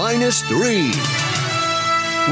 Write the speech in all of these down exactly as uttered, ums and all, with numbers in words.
Minus Three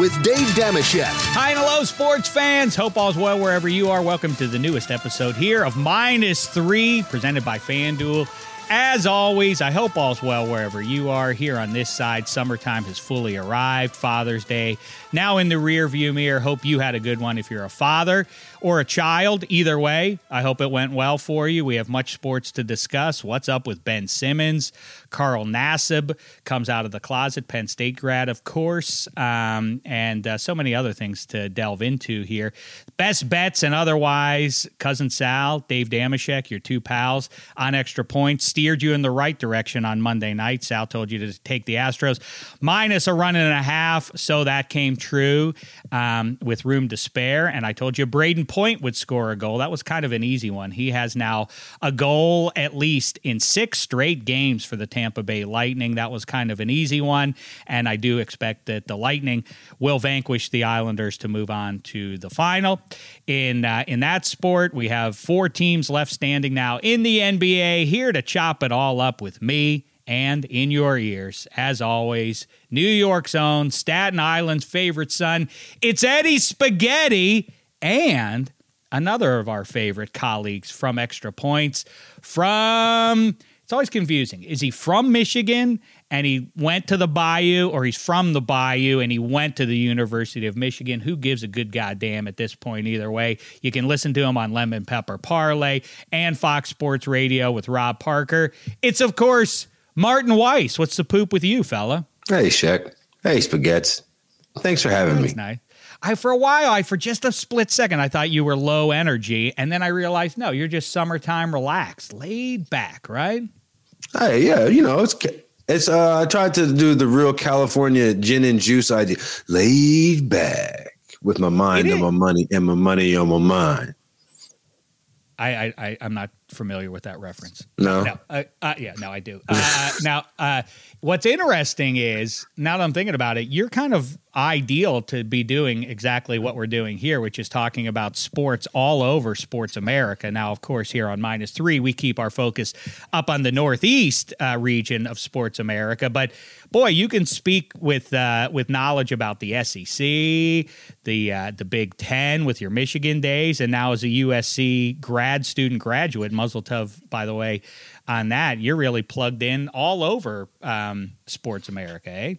with Dave Damashek. Hi and hello, sports fans. Hope all's well wherever you are. Welcome to the newest episode here of Minus Three, presented by FanDuel. As always, I hope all's well wherever you are. Here on this side, summertime has fully arrived. Father's Day now in the rearview mirror. Hope you had a good one if you're a father or a child. Either way, I hope it went well for you. We have much sports to discuss. What's up with Ben Simmons? Carl Nassib comes out of the closet, Penn State grad, of course, um, and uh, so many other things to delve into here. Best bets and otherwise, Cousin Sal, Dave Damashek, your two pals on Extra Points, steered you in the right direction on Monday night. Sal told you to take the Astros minus a run and a half, so that came true um, with room to spare, and I told you Braden Point would score a goal. That was kind of an easy one. He has now a goal at least in six straight games for the Tampa Bay Lightning. That was kind of an easy one, and I do expect that the Lightning will vanquish the Islanders to move on to the final. In uh, in that sport, we have four teams left standing now in the N B A. Here to chop it all up with me and in your ears, as always, New York's own, Staten Island's favorite son, it's Eddie Spaghetti, and another of our favorite colleagues from Extra Points from... It's always confusing. Is he from Michigan and he went to the Bayou, or he's from the Bayou and he went to the University of Michigan? Who gives a good goddamn at this point either way? You can listen to him on Lemon Pepper Parlay and Fox Sports Radio with Rob Parker. It's, of course, Martin Weiss. What's the poop with you, fella? Hey, Shek. Hey, Spaghetts. Thanks for having That's me. Nice. I, for a while, I, for just a split second, I thought you were low energy. And then I realized, no, you're just summertime relaxed, laid back, right? Hey, yeah, you know, it's it's. Uh, I tried to do the real California gin and juice idea, laid back with my mind and my money and my money on my mind. I I I'm not familiar with that reference. No, no, uh, uh, yeah, no, I do. Uh, now, uh, what's interesting is, now that I'm thinking about it, you're kind of ideal to be doing exactly what we're doing here, which is talking about sports all over Sports America. Now, of course, here on Minus Three, we keep our focus up on the Northeast uh, region of Sports America. But boy, you can speak with uh, with knowledge about the S E C, the uh, the Big Ten with your Michigan days, and now as a U S C grad student graduate. Muzzle Tov, by the way, on that, you're really plugged in all over um, Sports America, eh?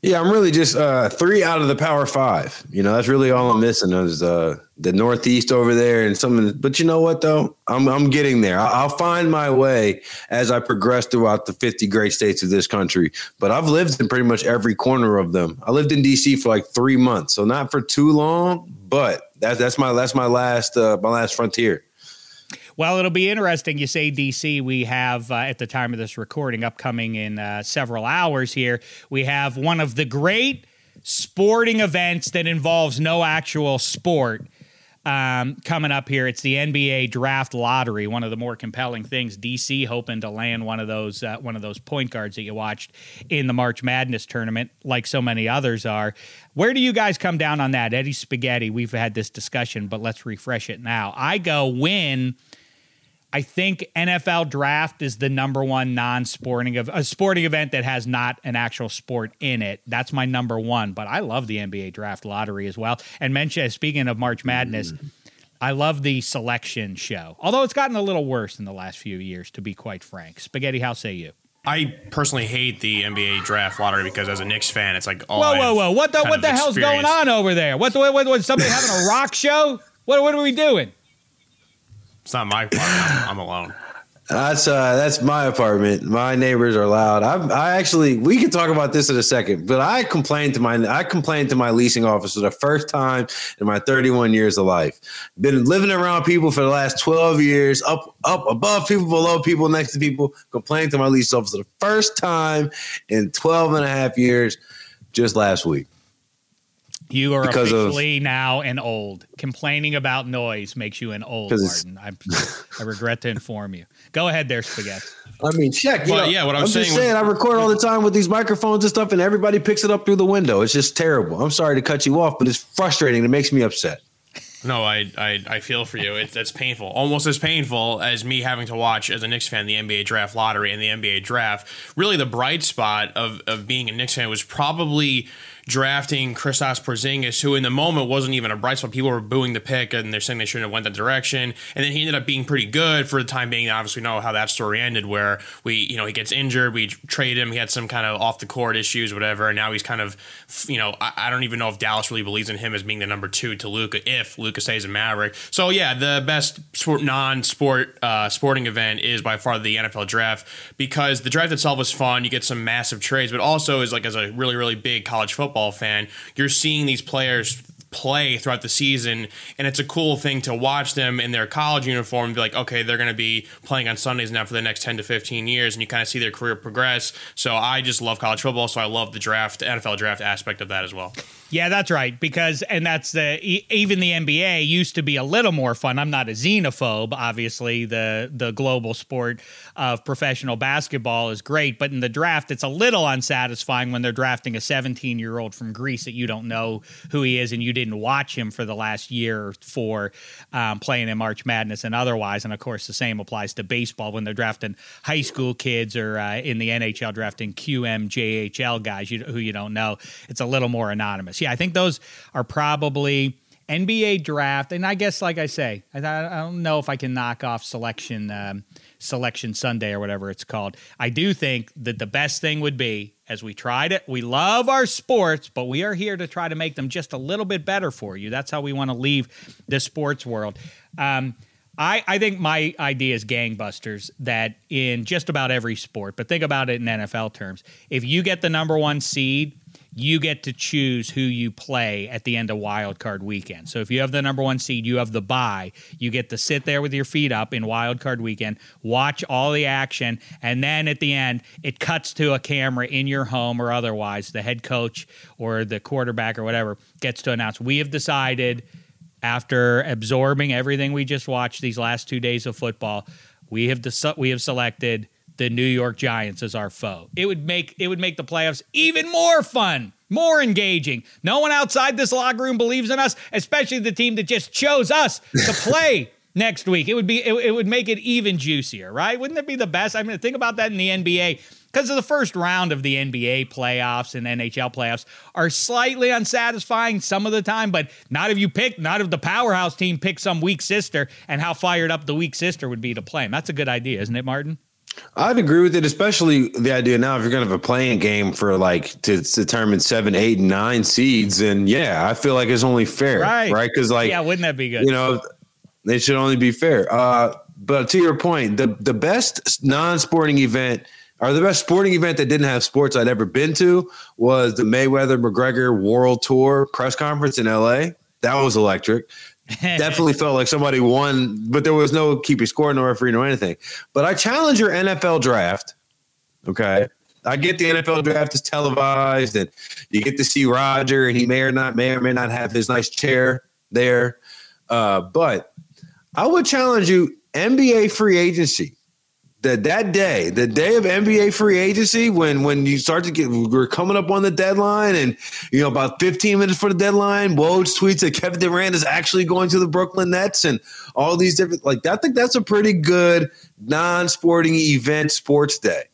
Yeah, I'm really just uh, three out of the Power Five. You know, that's really all I'm missing is uh, the Northeast over there and some of the, but you know what, though? I'm I'm getting there. I'll find my way as I progress throughout the fifty great states of this country. But I've lived in pretty much every corner of them. I lived in D C for like three months, so not for too long, but that's that's my that's my last uh, my last frontier. Well, it'll be interesting. You say D C, we have, uh, at the time of this recording, upcoming in uh, several hours here, we have one of the great sporting events that involves no actual sport um, coming up here. It's the N B A draft lottery, one of the more compelling things. D C hoping to land one of those uh, one of those point guards that you watched in the March Madness tournament, like so many others are. Where do you guys come down on that? Eddie Spaghetti, we've had this discussion, but let's refresh it now. I go win... I think N F L draft is the number one non-sporting of a sporting event that has not an actual sport in it. That's my number one, but I love the N B A draft lottery as well. And mention, speaking of March Madness, mm. I love the selection show, although it's gotten a little worse in the last few years, to be quite frank. Spaghetti, how say you? I personally hate the N B A draft lottery because, as a Knicks fan, it's like all. Whoa, I've whoa, whoa! What the what the hell's going on over there? What the what? what, what somebody having a rock show? What what are we doing? It's not my apartment. I'm alone. That's uh, that's my apartment. My neighbors are loud. I'm, I actually, we can talk about this in a second. But I complained to my I complained to my leasing officer the first time in my thirty-one years of life. Been living around people for the last twelve years, up up above people, below people, next to people. Complained to my leasing officer the first time in twelve and a half years, just last week. You are because officially of, now an old. Complaining about noise makes you an old, Martin. I, I regret to inform you. Go ahead there, Spaghetti. I mean, check. Well, know, yeah, what I'm, I'm saying. Just saying, I record all the time with these microphones and stuff, and everybody picks it up through the window. It's just terrible. I'm sorry to cut you off, but it's frustrating. It makes me upset. No, I, I I feel for you. It's that's painful, almost as painful as me having to watch as a Knicks fan the N B A draft lottery and the N B A draft. Really, the bright spot of of being a Knicks fan was probably drafting Kristaps Porzingis, who in the moment wasn't even a bright spot. People were booing the pick and they're saying they shouldn't have went that direction. And then he ended up being pretty good for the time being. Obviously, we know how that story ended, where we you know he gets injured, we trade him, he had some kind of off the court issues, whatever. And now he's kind of you know I, I don't even know if Dallas really believes in him as being the number two to Luka if Luka Luka stays a Maverick. So yeah, the best sport, non-sport uh, sporting event is by far the N F L draft, because the draft itself is fun. You get some massive trades, but also is like as a really, really big college football fan, you're seeing these players play throughout the season, and it's a cool thing to watch them in their college uniform and be like, okay, they're going to be playing on Sundays now for the next ten to fifteen years, and you kind of see their career progress. So I just love college football, so I love the draft, the N F L draft aspect of that as well. Yeah, that's right, because, and that's the, even the N B A used to be a little more fun. I'm not a xenophobe, obviously, the the global sport of professional basketball is great, but in the draft, it's a little unsatisfying when they're drafting a seventeen-year-old from Greece that you don't know who he is and you didn't watch him for the last year for um, playing in March Madness and otherwise, and of course, the same applies to baseball when they're drafting high school kids or uh, in the N H L drafting Q M J H L guys you, who you don't know. It's a little more anonymous. Yeah, I think those are probably N B A draft, and I guess, like I say, I, I don't know if I can knock off selection um, selection Sunday or whatever it's called. I do think that the best thing would be, as we tried it, we love our sports, but we are here to try to make them just a little bit better for you. That's how we want to leave the sports world. Um, I, I think my idea is gangbusters, that in just about every sport, but think about it in N F L terms, if you get the number one seed, you get to choose who you play at the end of wild card weekend. So if you have the number one seed, you have the bye. You get to sit there with your feet up in wild card weekend, watch all the action, and then at the end, it cuts to a camera in your home or otherwise. The head coach or the quarterback or whatever gets to announce, we have decided, after absorbing everything we just watched these last two days of football, we have de- we have selected the New York Giants as our foe. It would make it would make the playoffs even more fun, more engaging. No one outside this locker room believes in us, especially the team that just chose us to play next week. It would be it, it would make it even juicier, right? Wouldn't it be the best? I mean, think about that in the N B A, because of the first round of the N B A playoffs and N H L playoffs are slightly unsatisfying some of the time, but not if you pick, not if the powerhouse team picks some weak sister, and how fired up the weak sister would be to play him. That's a good idea, isn't it, Martin? I'd agree with it, especially the idea now if you're going to have a playing game for like to determine seven, eight, and nine seeds. And yeah, I feel like it's only fair, right? Right? Because like, yeah, wouldn't that be good? You know, it should only be fair. Uh, but to your point, the the best non-sporting event, or the best sporting event that didn't have sports I'd ever been to, was the Mayweather-McGregor World Tour press conference in L A. That was electric. Definitely felt like somebody won, but there was no keeping score, no referee, no anything. But I challenge your N F L draft. Okay, I get the N F L draft is televised, and you get to see Roger, and he may or not may or may not have his nice chair there. Uh, but I would challenge you, N B A free agency. That that day, the day of N B A free agency, when when you start to get, we're coming up on the deadline, and you know about fifteen minutes for the deadline, Woj tweets that Kevin Durant is actually going to the Brooklyn Nets, and all these different like that. I think that's a pretty good non-sporting event sports day.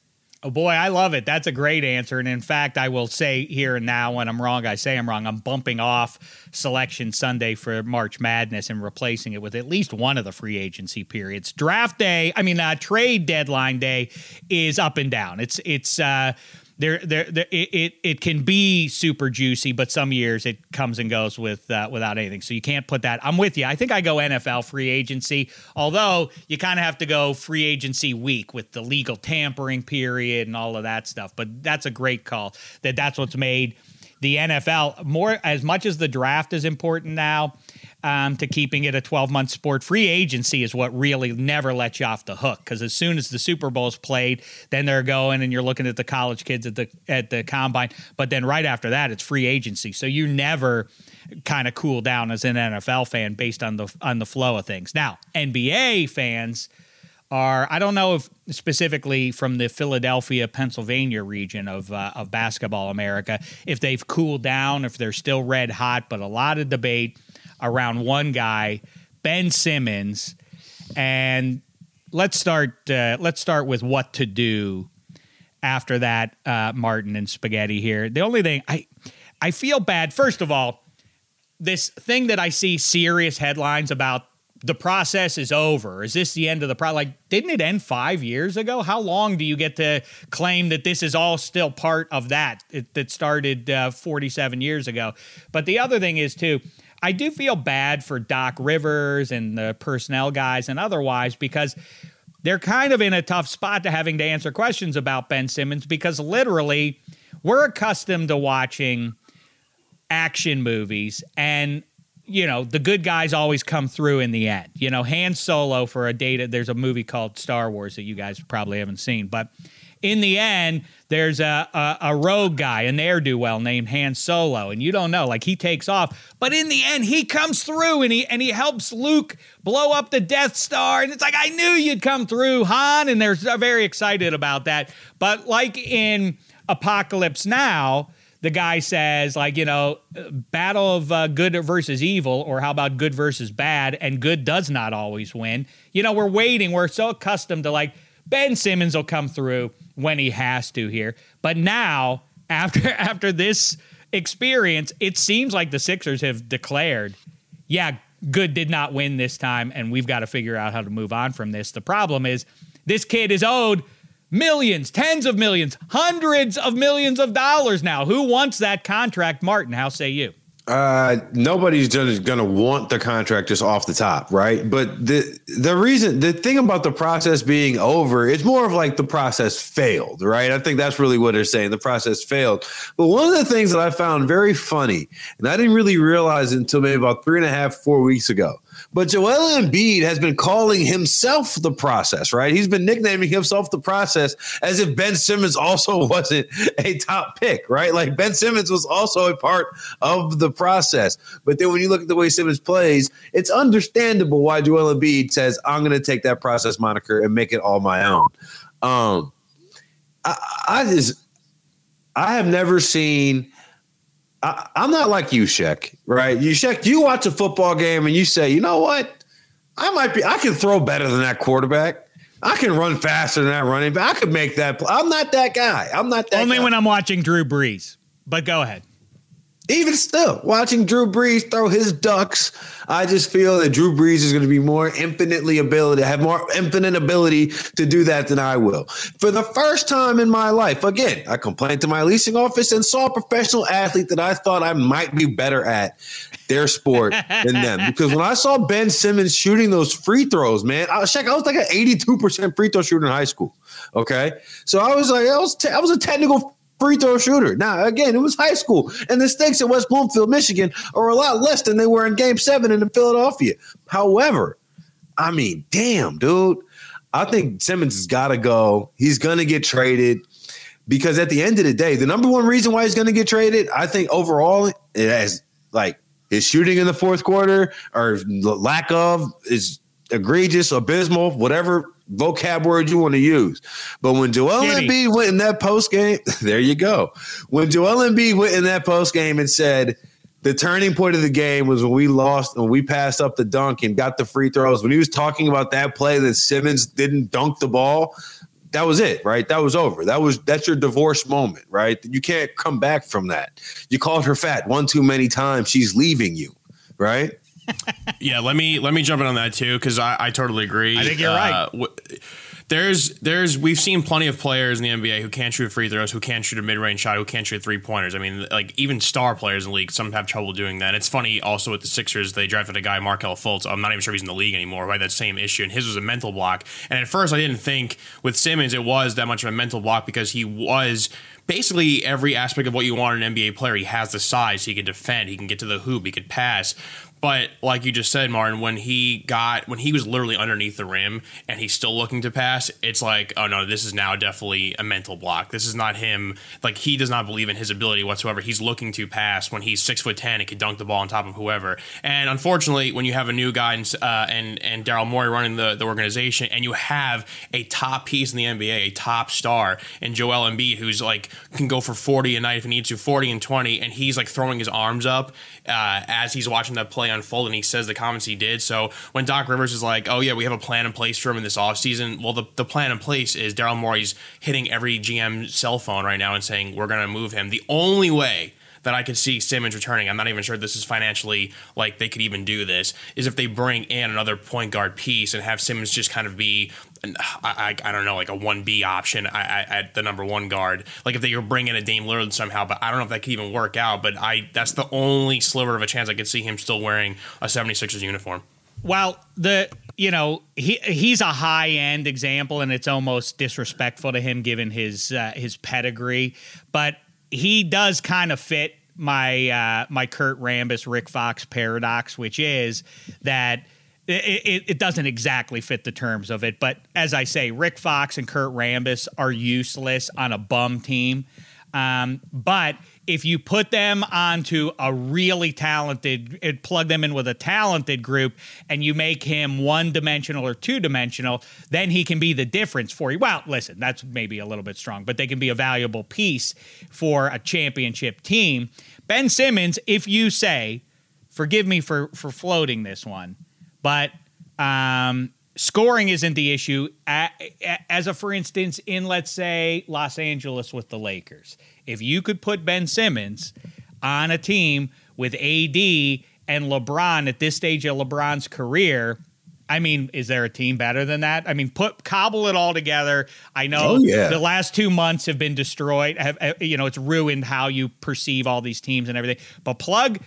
Oh boy, I love it. That's a great answer. And in fact, I will say here and now, when I'm wrong, I say I'm wrong. I'm bumping off Selection Sunday for March Madness and replacing it with at least one of the free agency periods. Draft day, I mean, uh, trade deadline day is up and down. It's, it's, uh, There, there, there, it it can be super juicy, but some years it comes and goes with uh, without anything. So you can't put that. I'm with you. I think I go N F L free agency, although you kind of have to go free agency week with the legal tampering period and all of that stuff. But that's a great call. That that's what's made the N F L more, as much as the draft is important now, um, to keeping it a twelve-month sport. Free agency is what really never lets you off the hook, because as soon as the Super Bowl's played, then they're going and you're looking at the college kids at the at the combine. But then right after that, it's free agency. So you never kind of cool down as an N F L fan based on the on the flow of things. Now, N B A fans are, I don't know if specifically from the Philadelphia, Pennsylvania region of uh, of basketball America, if they've cooled down, if they're still red hot, but a lot of debate around one guy, Ben Simmons. And let's start. Uh, let's start with what to do after that. Uh, Martin and Spaghetti here. The only thing I I feel bad. First of all, this thing that I see serious headlines about. The process is over. Is this the end of the process? Like, didn't it end five years ago? How long do you get to claim that this is all still part of that it, that started uh, forty-seven years ago? But the other thing is, too, I do feel bad for Doc Rivers and the personnel guys and otherwise, because they're kind of in a tough spot to having to answer questions about Ben Simmons, because literally we're accustomed to watching action movies, and you know, the good guys always come through in the end. You know, Han Solo for a data, there's a movie called Star Wars that you guys probably haven't seen. But in the end, there's a, a, a rogue guy, a ne'er-do-well named Han Solo. And you don't know, like he takes off. But in the end, he comes through and he and he helps Luke blow up the Death Star. And it's like, I knew you'd come through, Han. And they're very excited about that. But like in Apocalypse Now, the guy says, like, you know, battle of uh, good versus evil, or how about good versus bad, and good does not always win. You know, we're waiting. We're so accustomed to, like, Ben Simmons will come through when he has to here. But now, after after this experience, it seems like the Sixers have declared, yeah, good did not win this time, and we've got to figure out how to move on from this. The problem is this kid is owed millions, tens of millions, hundreds of millions of dollars now. Who wants that contract? Martin, how say you? Uh, nobody's just going to want the contract just off the top, right? But the the reason, the thing about the process being over, it's more of like the process failed, right? I think that's really what they're saying. The process failed. But one of the things that I found very funny, and I didn't really realize until maybe about three and a half, four weeks ago, but Joel Embiid has been calling himself the process, right? He's been nicknaming himself the process, as if Ben Simmons also wasn't a top pick, right? Like Ben Simmons was also a part of the process. But then when you look at the way Simmons plays, it's understandable why Joel Embiid says, I'm going to take that process moniker and make it all my own. Um, I, I just, I have never seen. I, I'm not like you, Shaq, right? You, Shaq, you watch a football game and you say, you know what? I might be, I can throw better than that quarterback. I can run faster than that running back. I could make that play. I'm not that guy. I'm not that Only guy. When I'm watching Drew Brees, but go ahead. Even still, watching Drew Brees throw his ducks, I just feel that Drew Brees is going to be more infinitely ability, have more infinite ability to do that than I will. For the first time in my life, again, I complained to my leasing office and saw a professional athlete that I thought I might be better at their sport than them. Because when I saw Ben Simmons shooting those free throws, man, I, Shaq, I was like an eighty-two percent free throw shooter in high school. Okay, so I was like, I was, te- I was a technical free throw shooter. Now, again, it was high school, and the stakes at West Bloomfield, Michigan are a lot less than they were in game seven in Philadelphia. However, I mean, damn, dude, I think Simmons has got to go. He's going to get traded because at the end of the day, the number one reason why he's going to get traded, I think overall, it has like his shooting in the fourth quarter or lack of is egregious, abysmal, whatever vocab word you want to use. But when Joel Embiid went in that post game, there you go. When Joel Embiid went in that post game and said the turning point of the game was when we lost, when we passed up the dunk and got the free throws, when he was talking about that play that Simmons didn't dunk the ball, that was it, right? That was over. That was that's your divorce moment, right? You can't come back from that. You called her fat one too many times. She's leaving you, right? yeah, let me let me jump in on that, too, because I, I totally agree. I think you're uh, right. W- there's there's we've seen plenty of players in the N B A who can't shoot free throws, who can't shoot a mid-range shot, who can't shoot three pointers. I mean, like even star players in the league, some have trouble doing that. It's funny also with the Sixers, they drafted a guy, Markelle Fultz. I'm not even sure he's in the league anymore, who had that same issue, and his was a mental block. And at first I didn't think with Simmons it was that much of a mental block because he was basically every aspect of what you want in an N B A player. He has the size, he can defend, he can get to the hoop, he could pass. But like you just said, Martin, when he got when he was literally underneath the rim and he's still looking to pass, it's like, oh, no, this is now definitely a mental block. This is not him. Like, he does not believe in his ability whatsoever. He's looking to pass when he's six foot ten and can dunk the ball on top of whoever. And unfortunately, when you have a new guy and uh, and, and Daryl Morey running the, the organization and you have a top piece in the N B A, a top star and Joel Embiid, who's like can go for forty a night if he needs to, forty and twenty. And he's like throwing his arms up uh, as he's watching that play on unfold, and he says the comments he did. So when Doc Rivers is like, oh, yeah, we have a plan in place for him in this offseason, well, the, the plan in place is Daryl Morey's hitting every G M cell phone right now and saying, we're going to move him. The only way that I could see Simmons returning, I'm not even sure this is financially, like, they could even do this, is if they bring in another point guard piece and have Simmons just kind of be, I, I, I don't know, like a one B option at the number one guard. Like, if they could bring in a Dame Lillard somehow, but I don't know if that could even work out. But I that's the only sliver of a chance I could see him still wearing a seventy-sixers uniform. Well, the you know, he he's a high-end example, and it's almost disrespectful to him given his uh, his pedigree. But he does kind of fit my uh, my Kurt Rambis, Rick Fox paradox, which is that it, it, it doesn't exactly fit the terms of it. But as I say, Rick Fox and Kurt Rambis are useless on a bum team. Um, but if you put them onto a really talented, it, plug them in with a talented group, and you make him one-dimensional or two-dimensional, then he can be the difference for you. Well, listen, that's maybe a little bit strong, but they can be a valuable piece for a championship team. Ben Simmons, if you say, forgive me for, for floating this one, but um, scoring isn't the issue, as a, for instance, in, let's say, Los Angeles with the Lakers. If you could put Ben Simmons on a team with A D and LeBron at this stage of LeBron's career, I mean, is there a team better than that? I mean, put cobble it all together. I know oh, yeah. the last two months have been destroyed. Have, you know, it's ruined how you perceive all these teams and everything. But plug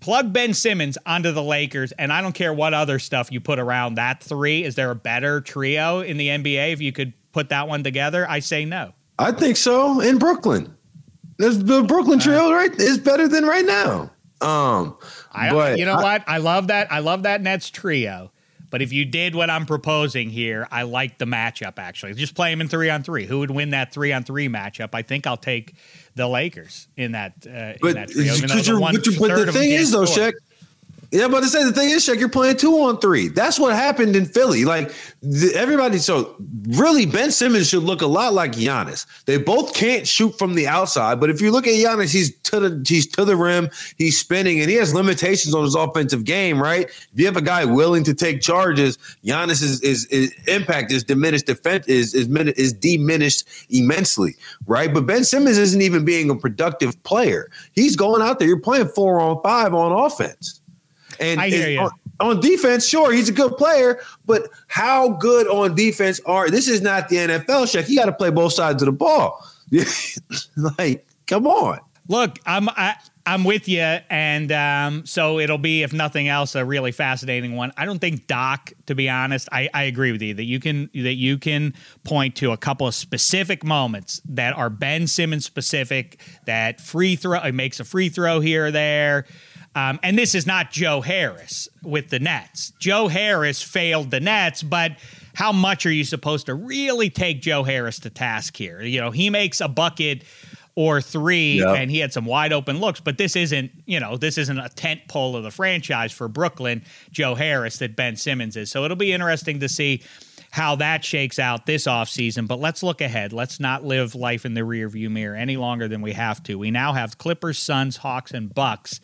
plug Ben Simmons onto the Lakers, and I don't care what other stuff you put around that three. Is there a better trio in the N B A if you could put that one together? I say no. I think so. In Brooklyn. There's the Brooklyn trio, right? Is better than right now. Um, I, but you know I, what? I love that. I love that Nets trio. But if you did what I'm proposing here, I like the matchup, actually. Just play them in three on three. Who would win that three on three matchup? I think I'll take the Lakers in that, uh, but, in that trio. Even though the one, but the thing is, though, Shaq. Yeah, but I say the thing is, Shaq, you're playing two on three. That's what happened in Philly. Like the, everybody, so really, Ben Simmons should look a lot like Giannis. They both can't shoot from the outside, but if you look at Giannis, he's to the he's to the rim, he's spinning, and he has limitations on his offensive game. Right? If you have a guy willing to take charges, Giannis's is, is impact is diminished. Defense is is is diminished immensely. Right? But Ben Simmons isn't even being a productive player. He's going out there. You're playing four on five on offense. And I hear you. On, on defense, sure, he's a good player, but how good on defense are – this is not the N F L, Shaq. You got to play both sides of the ball. Like, come on. Look, I'm I, I'm with you, and um, so it'll be, if nothing else, a really fascinating one. I don't think Doc, to be honest, I, I agree with you that you can that you can point to a couple of specific moments that are Ben Simmons specific, that free throw – he makes a free throw here or there. Um, and this is not Joe Harris with the Nets. Joe Harris failed the Nets, but how much are you supposed to really take Joe Harris to task here? You know, he makes a bucket or three, yep. and he had some wide open looks, but this isn't, you know, this isn't a tent pole of the franchise for Brooklyn, Joe Harris, that Ben Simmons is. So it'll be interesting to see how that shakes out this offseason. But let's look ahead. Let's not live life in the rearview mirror any longer than we have to. We now have Clippers, Suns, Hawks, and Bucks.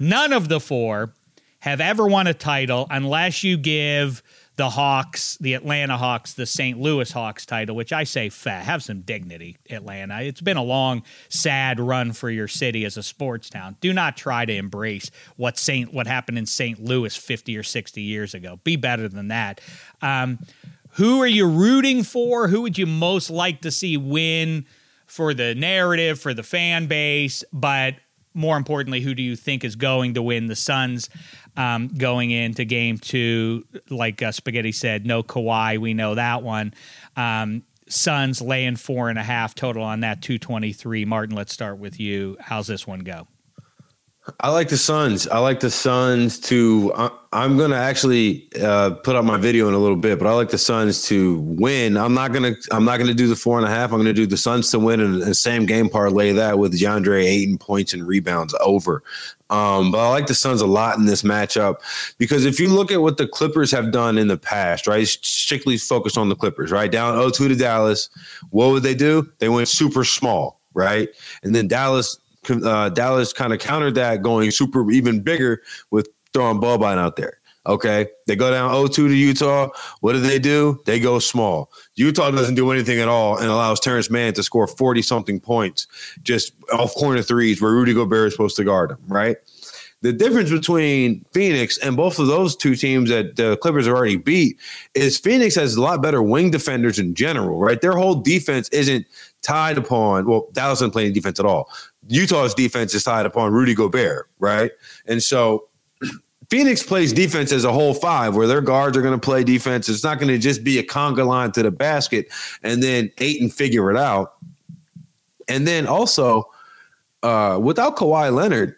None of the four have ever won a title unless you give the Hawks, the Atlanta Hawks, the Saint Louis Hawks title, which I say, fat, have some dignity, Atlanta. It's been a long, sad run for your city as a sports town. Do not try to embrace what Saint what happened in Saint Louis fifty or sixty years ago. Be better than that. Um, who are you rooting for? Who would you most like to see win for the narrative, for the fan base? But more importantly, who do you think is going to win? The Suns um, going into game two, like uh, Spaghetti said, no Kawhi, we know that one. Um, Suns laying four and a half total on that, two twenty-three. Martin, let's start with you. How's this one go? I like the Suns. I like the Suns to uh, – I'm going to actually uh, put up my video in a little bit, but I like the Suns to win. I'm not going to I'm not going to do the four and a half. I'm going to do the Suns to win and the same game parlay that with DeAndre Ayton points and rebounds over. Um, but I like the Suns a lot in this matchup because if you look at what the Clippers have done in the past, right, strictly focused on the Clippers, right, down oh two to Dallas, what would they do? They went super small, right? And then Dallas – Uh, Dallas kind of countered that going super even bigger with throwing Boban out there. Okay, they go down oh two to Utah. What do they do? They go small. Utah doesn't do anything at all and allows Terrence Mann to score forty-something points just off corner threes where Rudy Gobert is supposed to guard him, right? The difference between Phoenix and both of those two teams that the Clippers are already beat is Phoenix has a lot better wing defenders in general, right? Their whole defense isn't tied upon – well, Dallas isn't playing defense at all. Utah's defense is tied upon Rudy Gobert, right? And so – Phoenix plays defense as a whole five where their guards are going to play defense. It's not going to just be a conga line to the basket and then eight and figure it out. And then also uh, without Kawhi Leonard,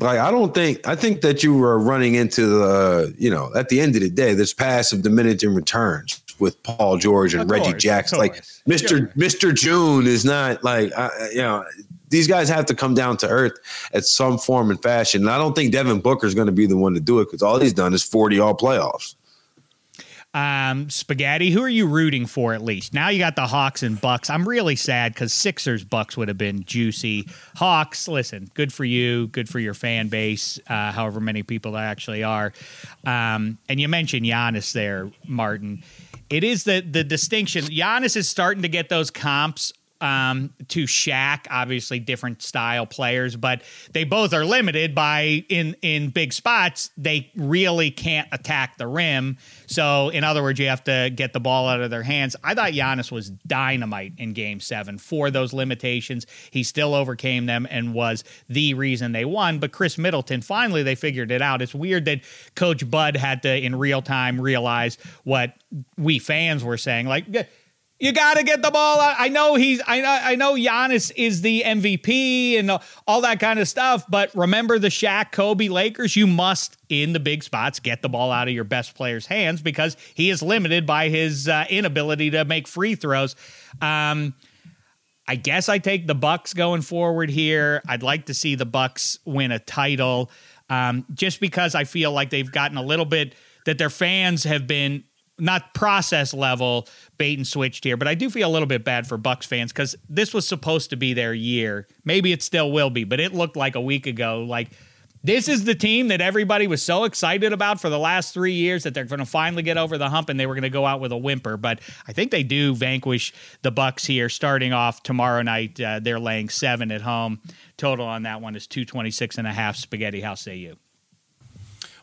like I don't think, I think that you were running into the, you know, at the end of the day, this passive diminishing returns with Paul George and of Reggie course, Jackson. Like Mister Yeah. Mister June is not like, uh, you know, these guys have to come down to earth at some form and fashion. And I don't think Devin Booker is going to be the one to do it because all he's done is forty all playoffs. Um, Spaghetti, who are you rooting for at least? Now you got the Hawks and Bucks. I'm really sad because Sixers Bucks would have been juicy. Hawks, listen, good for you, good for your fan base, uh, however many people there actually are. Um, and you mentioned Giannis there, Martin. It is the the distinction. Giannis is starting to get those comps um to Shaq, obviously different style players, but they both are limited by in in big spots. They really can't attack the rim. So in other words, you have to get the ball out of their hands. I thought Giannis was dynamite in game seven for those limitations. He still overcame them and was the reason they won. But Chris Middleton, finally, they figured it out. It's weird that Coach Bud had to in real time realize what we fans were saying, like, you got to get the ball out. I know he's. I know. I know Giannis is the M V P and all that kind of stuff. But remember the Shaq, Kobe, Lakers. You must in the big spots get the ball out of your best player's hands because he is limited by his uh, inability to make free throws. Um, I guess I take the Bucks going forward here. I'd like to see the Bucks win a title, um, just because I feel like they've gotten a little bit that their fans have been. Not process level bait and switched here, but I do feel a little bit bad for Bucks fans because this was supposed to be their year. Maybe it still will be, but it looked like a week ago. Like this is the team that everybody was so excited about for the last three years that they're going to finally get over the hump and they were going to go out with a whimper. But I think they do vanquish the Bucks here starting off tomorrow night. Uh, they're laying seven at home. Total on that one is two twenty-six and a half. Spaghetti, how say you?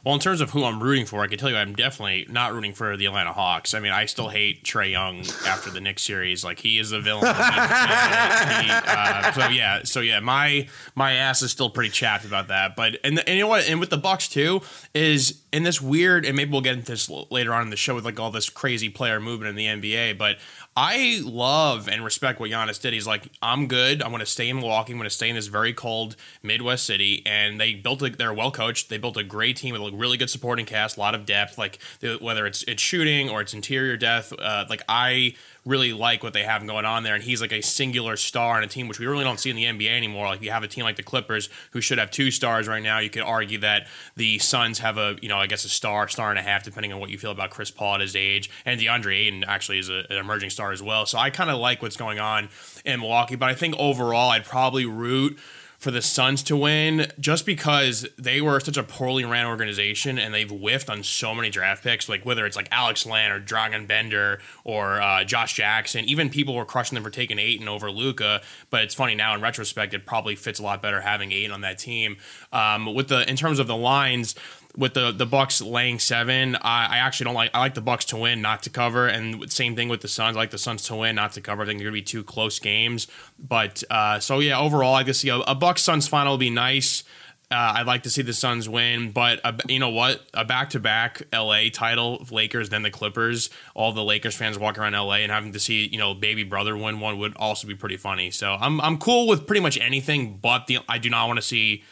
Well, in terms of who I'm rooting for, I can tell you I'm definitely not rooting for the Atlanta Hawks. I mean, I still hate Trae Young after the Knicks series. Like, he is the villain. he, uh, so, yeah. So, yeah, my my ass is still pretty chapped about that. But and, the, and you know what? And with the Bucks too, is in this weird, and maybe we'll get into this later on in the show with, like, all this crazy player movement in the N B A, but I love and respect what Giannis did. He's like, I'm good. I want to stay in Milwaukee. I'm going to stay in this very cold Midwest city. And they built a, they're well coached. They built a great team with a really good supporting cast, a lot of depth. Like they, whether it's it's shooting or it's interior depth, uh, like I really like what they have going on there. And he's like a singular star on a team, which we really don't see in the N B A anymore. Like you have a team like the Clippers who should have two stars right now. You could argue that the Suns have a, you know, I guess a star, star and a half, depending on what you feel about Chris Paul at his age. And DeAndre Ayton actually is a, an emerging star as well. So I kind of like what's going on in Milwaukee, but I think overall I'd probably root for the Suns to win just because they were such a poorly ran organization and they've whiffed on so many draft picks, like whether it's like Alex Len or Dragon Bender or uh, Josh Jackson. Even people were crushing them for taking Ayton over Luka, but it's funny now in retrospect, it probably fits a lot better having Ayton on that team. Um, with the in terms of the lines, with the, the Bucks laying seven, I, I actually don't like. I like the Bucks to win, not to cover, and same thing with the Suns. I like the Suns to win, not to cover. I think they're gonna be two close games, but uh, so yeah, overall, I guess see a, a Bucks Suns final will be nice. Uh, I'd like to see the Suns win, but uh, you know what? A back-to-back L A title, Lakers, then the Clippers. All the Lakers fans walking around L A and having to see, you know, baby brother win one would also be pretty funny. So I'm I'm cool with pretty much anything, but the I do not want to see.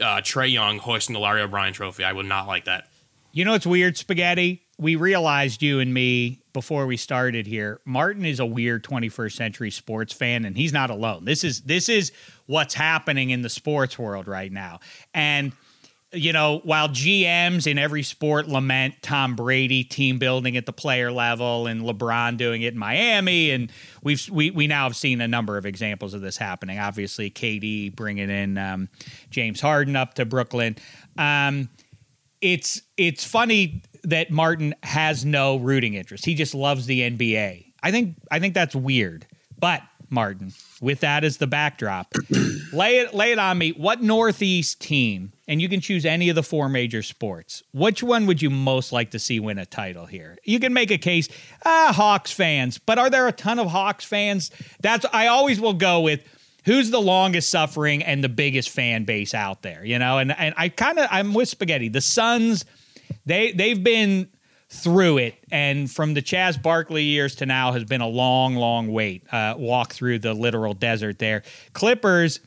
Uh, Trae Young hoisting the Larry O'Brien trophy. I would not like that. You know, it's weird, Spaghetti. We realized, you and me, before we started here, Martin is a weird twenty-first century sports fan, and he's not alone. This is this is what's happening in the sports world right now. And, you know, while G Ms in every sport lament Tom Brady team building at the player level and LeBron doing it in Miami, and we've we we now have seen a number of examples of this happening. Obviously, K D bringing in um, James Harden up to Brooklyn. Um, it's it's funny that Martin has no rooting interest. He just loves the N B A. I think I think that's weird. But Martin, with that as the backdrop, lay it lay it on me. What Northeast team, and you can choose any of the four major sports, which one would you most like to see win a title here? You can make a case, ah, Hawks fans, but are there a ton of Hawks fans? That's I always will go with who's the longest suffering and the biggest fan base out there, you know? And and I kind of, I'm with Spaghetti. The Suns, they they've been through it, and from the Chaz Barkley years to now has been a long, long wait, uh, walk through the literal desert there. Clippers,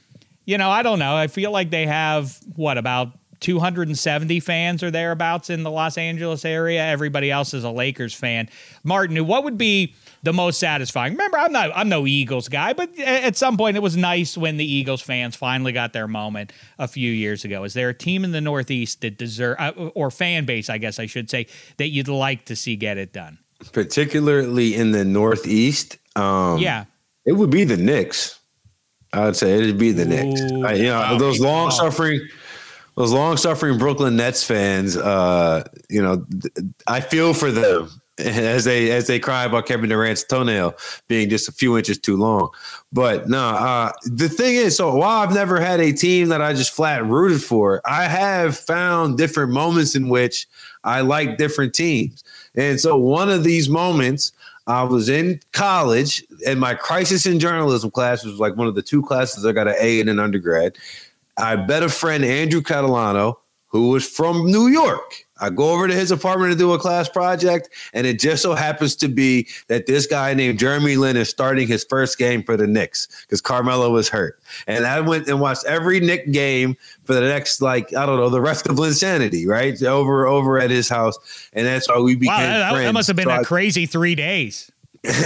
you know, I don't know. I feel like they have, what, about two hundred seventy fans or thereabouts in the Los Angeles area. Everybody else is a Lakers fan. Martin, what would be the most satisfying? Remember, I'm not, I'm no Eagles guy, but at some point it was nice when the Eagles fans finally got their moment a few years ago. Is there a team in the Northeast that deserve, or fan base, I guess I should say, that you'd like to see get it done? Particularly in the Northeast? Um, yeah. It would be the Knicks. I would say it would be the Knicks. Ooh, I, you know, those long-suffering... Those long-suffering Brooklyn Nets fans, uh, you know, th- I feel for them as they as they cry about Kevin Durant's toenail being just a few inches too long. But no, uh, the thing is, so while I've never had a team that I just flat rooted for, I have found different moments in which I like different teams. And so one of these moments, I was in college, and my crisis in journalism class was like one of the two classes I got an A in an undergrad. I bet a friend, Andrew Catalano, who was from New York. I go over to his apartment to do a class project, and it just so happens to be that this guy named Jeremy Lin is starting his first game for the Knicks because Carmelo was hurt. And I went and watched every Knicks game for the next, like, I don't know, the rest of Linsanity, right? Over over at his house. And that's how we became wow, that, friends. That must have been so a I, crazy three days.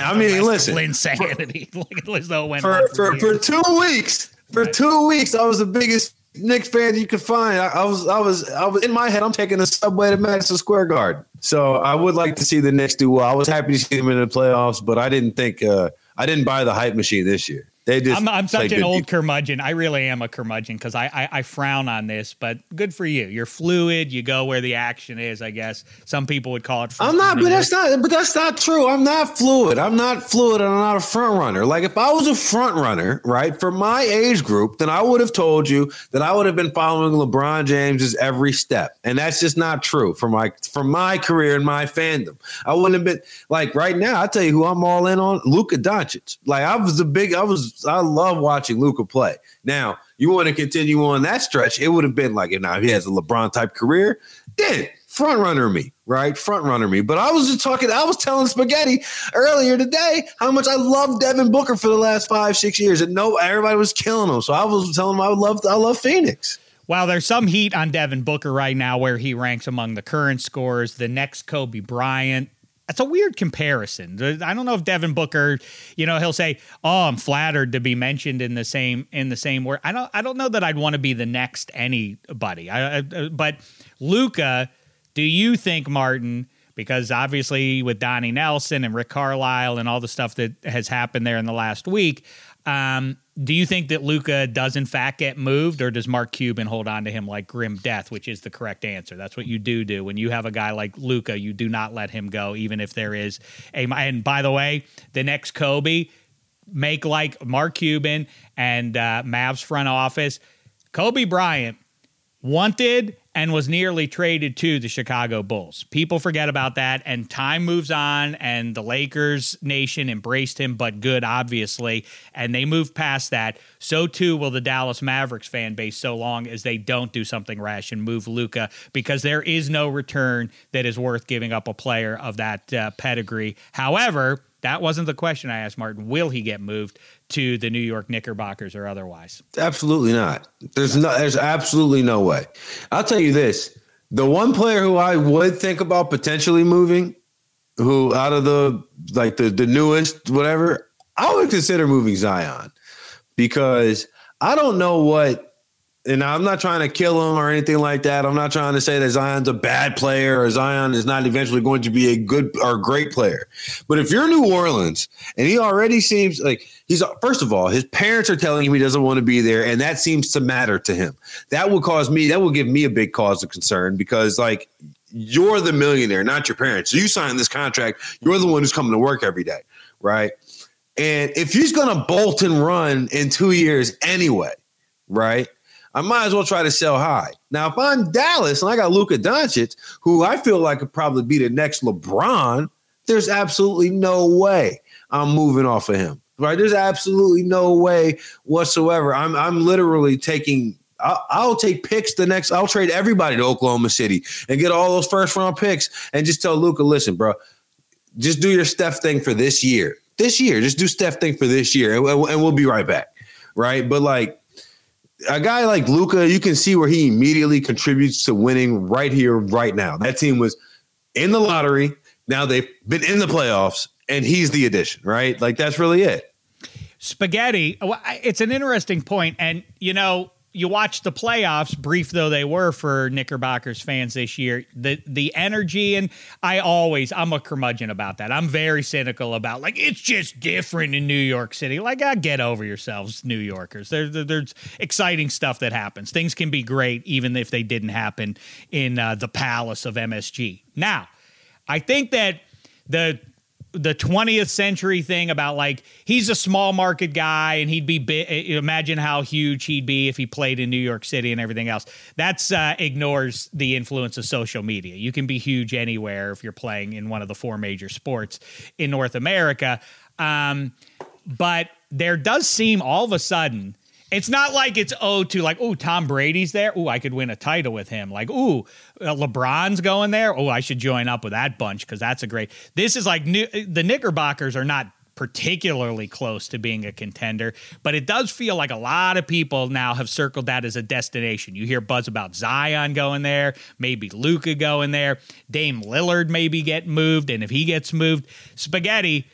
I mean, listen. Linsanity. For, for, for, for two weeks. For two weeks, I was the biggest Knicks fan you could find. I, I was, I was, I was in my head. I'm taking the subway to Madison Square Garden. So I would like to see the Knicks do well. I was happy to see them in the playoffs, but I didn't think, uh, I didn't buy the hype machine this year. They just, I'm, I'm such an old curmudgeon. I really am a curmudgeon because I, I, I frown on this. But good for you. You're fluid. You go where the action is. I guess some people would call it. I'm not, but that's not, but that's not true. I'm not fluid. I'm not fluid. I'm not a front runner. Like if I was a front runner, right, for my age group, then I would have told you that I would have been following LeBron James's every step, and that's just not true for my for my career and my fandom. I wouldn't have been like right now. I tell you who I'm all in on: Luka Doncic. Like I was the big. I was. I love watching Luka play. Now, you want to continue on that stretch, it would have been like, you know, if he has a LeBron-type career, then front-runner me, right? Front-runner me. But I was just talking – I was telling Spaghetti earlier today how much I love Devin Booker for the last five, six years, and no, everybody was killing him. So I was telling him I would love, I love Phoenix. Wow, there's some heat on Devin Booker right now where he ranks among the current scorers, the next Kobe Bryant. That's a weird comparison. I don't know if Devin Booker, you know, he'll say, "Oh, I'm flattered to be mentioned in the same in the same word." I don't, I don't know that I'd want to be the next anybody. I, I, but Luka, do you think, Martin? Because obviously, with Donnie Nelson and Rick Carlisle and all the stuff that has happened there in the last week, um, do you think that Luka does in fact get moved, or does Mark Cuban hold on to him like grim death, which is the correct answer? That's what you do do. When you have a guy like Luka, you do not let him go, even if there is a, and by the way, the next Kobe, make like Mark Cuban and uh, Mavs front office. Kobe Bryant wanted and was nearly traded to the Chicago Bulls. People forget about that, and time moves on, and the Lakers nation embraced him, but good, obviously, and they moved past that. So, too, will the Dallas Mavericks fan base, so long as they don't do something rash and move Luka, because there is no return that is worth giving up a player of that uh, pedigree. However, that wasn't the question I asked, Martin. Will he get moved to the New York Knickerbockers or otherwise? Absolutely not. There's no, there's absolutely no way. I'll tell you this. The one player who I would think about potentially moving, who out of the, like the, the newest, whatever, I would consider moving Zion because I don't know what and I'm not trying to kill him or anything like that. I'm not trying to say that Zion's a bad player or Zion is not eventually going to be a good or great player. But if you're New Orleans and he already seems like he's, first of all, his parents are telling him he doesn't want to be there, and that seems to matter to him. That will cause me, that will give me a big cause of concern, because like, you're the millionaire, not your parents. So you signed this contract. You're the one who's coming to work every day, right? And if he's going to bolt and run in two years anyway, right, I might as well try to sell high. Now, if I'm Dallas and I got Luka Doncic, who I feel like could probably be the next LeBron, there's absolutely no way I'm moving off of him, right? There's absolutely no way whatsoever. I'm I'm literally taking – I'll, I'll take picks the next – I'll trade everybody to Oklahoma City and get all those first-round picks and just tell Luka, listen, bro, just do your Steph thing for this year. This year. Just do Steph thing for this year, and, and we'll be right back, right? But, like, a guy like Luka, you can see where he immediately contributes to winning right here, right now. That team was in the lottery. Now they've been in the playoffs, and he's the addition, right? Like, that's really it. Spaghetti, it's an interesting point, and, you know – you watch the playoffs, brief though they were for Knickerbockers fans this year, the the energy, and I always, I'm a curmudgeon about that. I'm very cynical about, like, it's just different in New York City. Like, ah, get over yourselves, New Yorkers. There, there, there's exciting stuff that happens. Things can be great, even if they didn't happen in uh, the palace of M S G. Now, I think that the the twentieth century thing about, like, he's a small market guy and he'd be big, imagine how huge he'd be if he played in New York City and everything else. That's uh, ignores the influence of social media. You can be huge anywhere if you're playing in one of the four major sports in North America. Um, but there does seem all of a sudden, it's not like it's oh to like, oh, Tom Brady's there. Oh, I could win a title with him. Like, oh, LeBron's going there. Oh, I should join up with that bunch because that's a great. This is like new, the Knickerbockers are not particularly close to being a contender, but it does feel like a lot of people now have circled that as a destination. You hear buzz about Zion going there, maybe Luka going there. Dame Lillard maybe get moved, and if he gets moved, Spaghetti,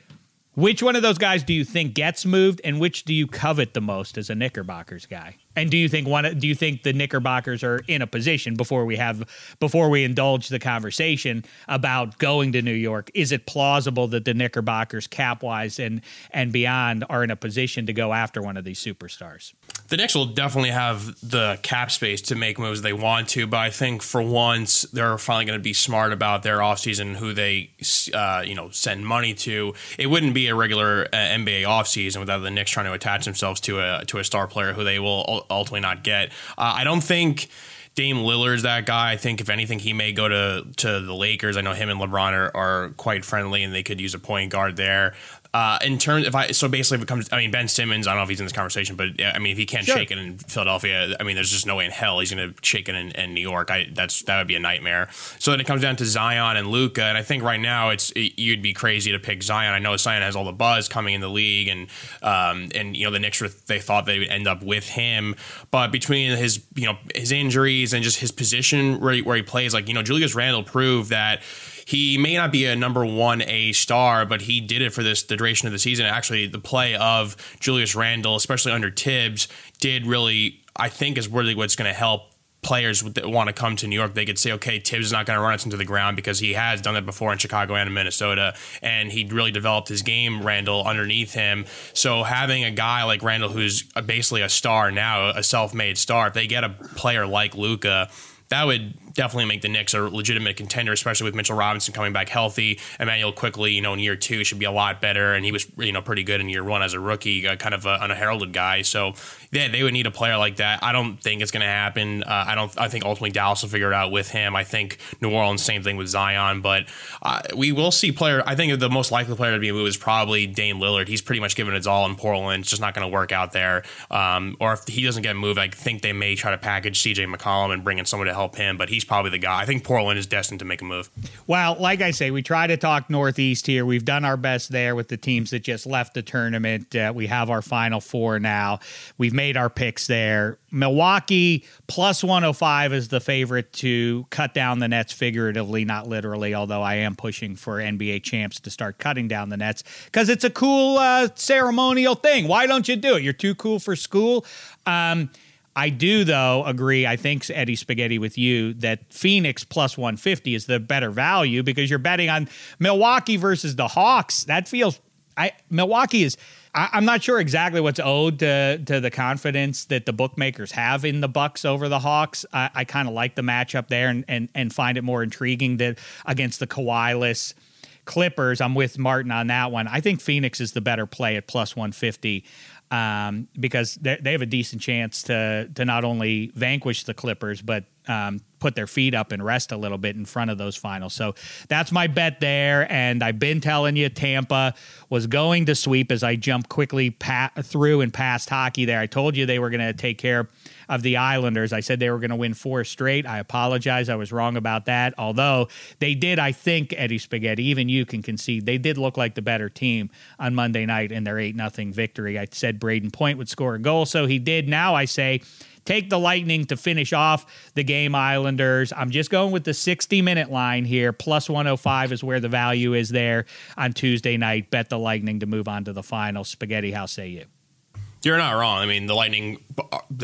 which one of those guys do you think gets moved, and which do you covet the most as a Knickerbockers guy? And do you think one? Do you think the Knickerbockers are in a position before we have before we indulge the conversation about going to New York? Is it plausible that the Knickerbockers, cap wise and and beyond, are in a position to go after one of these superstars? The Knicks will definitely have the cap space to make moves they want to, but I think for once they're finally going to be smart about their offseason, who they uh, you know send money to. It wouldn't be a regular uh, N B A offseason without the Knicks trying to attach themselves to a to a star player who they will ultimately not get. Uh, I don't think Dame Lillard's that guy. I think if anything, he may go to to the Lakers. I know him and LeBron are, are quite friendly, and they could use a point guard there. Uh, in terms, if I so basically, if it comes, I mean, Ben Simmons, I don't know if he's in this conversation, but I mean, if he can't sure. shake it in Philadelphia, I mean, there's just no way in hell he's going to shake it in, in New York. I, that's that would be a nightmare. So then it comes down to Zion and Luka, and I think right now it's it, you'd be crazy to pick Zion. I know Zion has all the buzz coming in the league, and um, and you know the Knicks were, they thought they would end up with him, but between his you know his injuries and just his position where he, where he plays, like you know Julius Randle proved that. He may not be a number one A star, but he did it for this the duration of the season. Actually, the play of Julius Randle, especially under Tibbs, did really, I think, is really what's going to help players that want to come to New York. They could say, okay, Tibbs is not going to run us into the ground because he has done that before in Chicago and in Minnesota, and he really developed his game, Randle, underneath him. So having a guy like Randle, who's basically a star now, a self-made star, if they get a player like Luka, that would definitely make the Knicks a legitimate contender, especially with Mitchell Robinson coming back healthy. Emmanuel quickly, you know, in year two should be a lot better, and he was, you know, pretty good in year one as a rookie, uh, kind of an unheralded guy. So yeah, they would need a player like that. I don't think it's going to happen. Uh, I don't. I think ultimately Dallas will figure it out with him. I think New Orleans, same thing with Zion, but uh, we will see player. I think the most likely player to be moved is probably Dame Lillard. He's pretty much given his all in Portland. It's just not going to work out there. Um, or if he doesn't get moved, I think they may try to package C J McCollum and bring in someone to help him, but he's probably the guy. I think Portland is destined to make a move. Well, like I say, we try to talk Northeast here. We've done our best there with the teams that just left the tournament. Uh, we have our Final Four now. We've made our picks there. Milwaukee plus one oh five is the favorite to cut down the nets figuratively, not literally, although I am pushing for N B A champs to start cutting down the nets because it's a cool uh, ceremonial thing. Why don't you do it? You're too cool for school. Um, I do, though, agree, I think, Eddie Spaghetti, with you, that Phoenix plus one fifty is the better value because you're betting on Milwaukee versus the Hawks. That feels I Milwaukee is I, I'm not sure exactly what's owed to, to the confidence that the bookmakers have in the Bucks over the Hawks. I, I kind of like the matchup there and, and, and find it more intriguing that against the Kawhi-less Clippers. I'm with Martin on that one. I think Phoenix is the better play at plus one fifty. Um, because they, they have a decent chance to to not only vanquish the Clippers, but um, put their feet up and rest a little bit in front of those finals. So that's my bet there. And I've been telling you, Tampa was going to sweep as I jumped quickly pa- through and past hockey there. I told you they were going to take care of the Islanders. I said they were going to win four straight. I apologize. I was wrong about that. Although they did, I think, Eddie Spaghetti, even you can concede, they did look like the better team on Monday night in their eight nothing victory. I said Braden Point would score a goal, so he did. Now I say take the Lightning to finish off the game, Islanders. I'm just going with the sixty-minute line here. Plus one oh five is where the value is there on Tuesday night. Bet the Lightning to move on to the final. Spaghetti, how say you? You're not wrong. I mean, the Lightning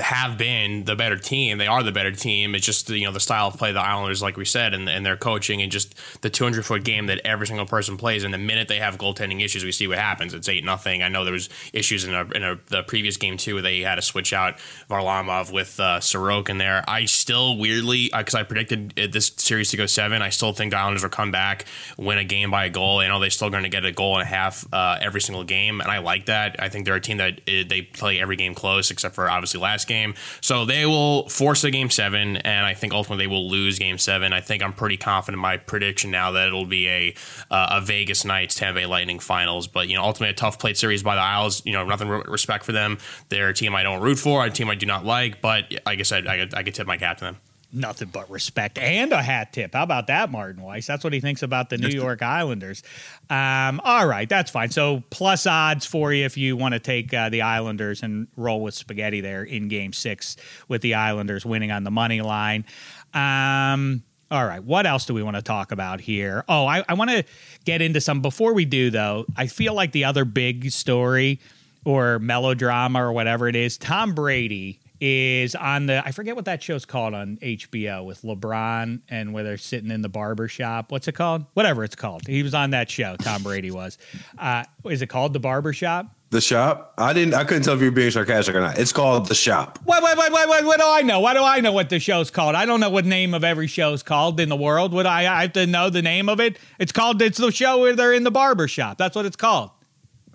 have been the better team. They are the better team. It's just, you know, the style of play of the Islanders, like we said, and, and their coaching and just the two hundred foot game that every single person plays. And the minute they have goaltending issues, we see what happens. It's eight nothing. I know there was issues in, a, in a, the previous game, too. They had to switch out Varlamov with uh, Sorokin there. I still weirdly, because uh, I predicted this series to go seven, I still think the Islanders will come back, win a game by a goal. I know they're still going to get a goal and a half uh, every single game. And I like that. I think they're a team that uh, they play every game close except for obviously last game, so they will force a game seven, and I think ultimately they will lose game seven. I think I'm pretty confident in my prediction now that it'll be a uh, a Vegas Knights Tampa Bay Lightning finals, but you know, ultimately a tough plate series by the Isles. You know, nothing re- respect for them. They're a team I don't root for, a team I do not like, but like I said, I could, I could tip my cap to them. Nothing but respect and a hat tip. How about that, Martin Weiss? That's what he thinks about the New York Islanders. Um, all right, that's fine. So plus odds for you if you want to take uh, the Islanders and roll with Spaghetti there in game six with the Islanders winning on the money line. Um, all right, what else do we want to talk about here? Oh, I, I want to get into some. Before we do, though, I feel like the other big story or melodrama or whatever it is, Tom Brady is on the, I forget what that show's called on H B O with LeBron and where they're sitting in the barber shop. What's it called? Whatever it's called. He was on that show, Tom Brady was. Uh, is it called The Barber Shop? The Shop? I didn't, I couldn't tell if you were being sarcastic or not. It's called The Shop. Wait, wait, wait, wait, wait. What do I know? Why do I know what the show's called? I don't know what name of every show's called in the world. Would I, I have to know the name of it? It's called, it's the show where they're in the barber shop. That's what it's called.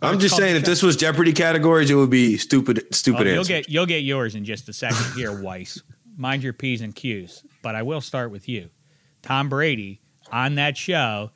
I'm just saying, if this was Jeopardy categories, it would be stupid, stupid oh, you'll answers. Get, you'll get yours in just a second here, Weiss. Mind your P's and Q's. But I will start with you. Tom Brady, on that show,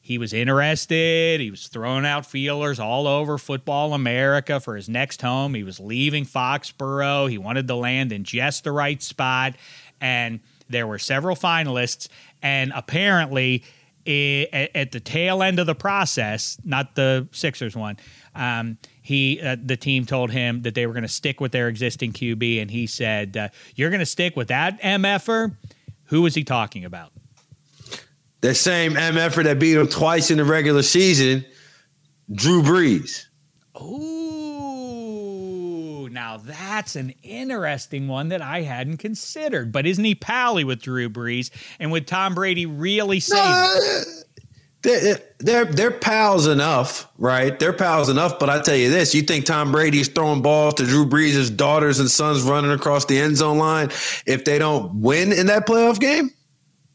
he was interested. He was throwing out feelers all over football America for his next home. He was leaving Foxborough. He wanted to land in just the right spot. And there were several finalists. And apparently, It, at the tail end of the process, not the Sixers one, um, he uh, the team told him that they were going to stick with their existing Q B, and he said, uh, "You're going to stick with that M F-er." Who was he talking about? That same M F-er that beat him twice in the regular season, Drew Brees. Oh, now that's an interesting one that I hadn't considered. But isn't he pally with Drew Brees? And would Tom Brady really say no, that? They're, they're, they're pals enough, right? They're pals enough. But I tell you this, you think Tom Brady's throwing balls to Drew Brees' daughters and sons running across the end zone line if they don't win in that playoff game?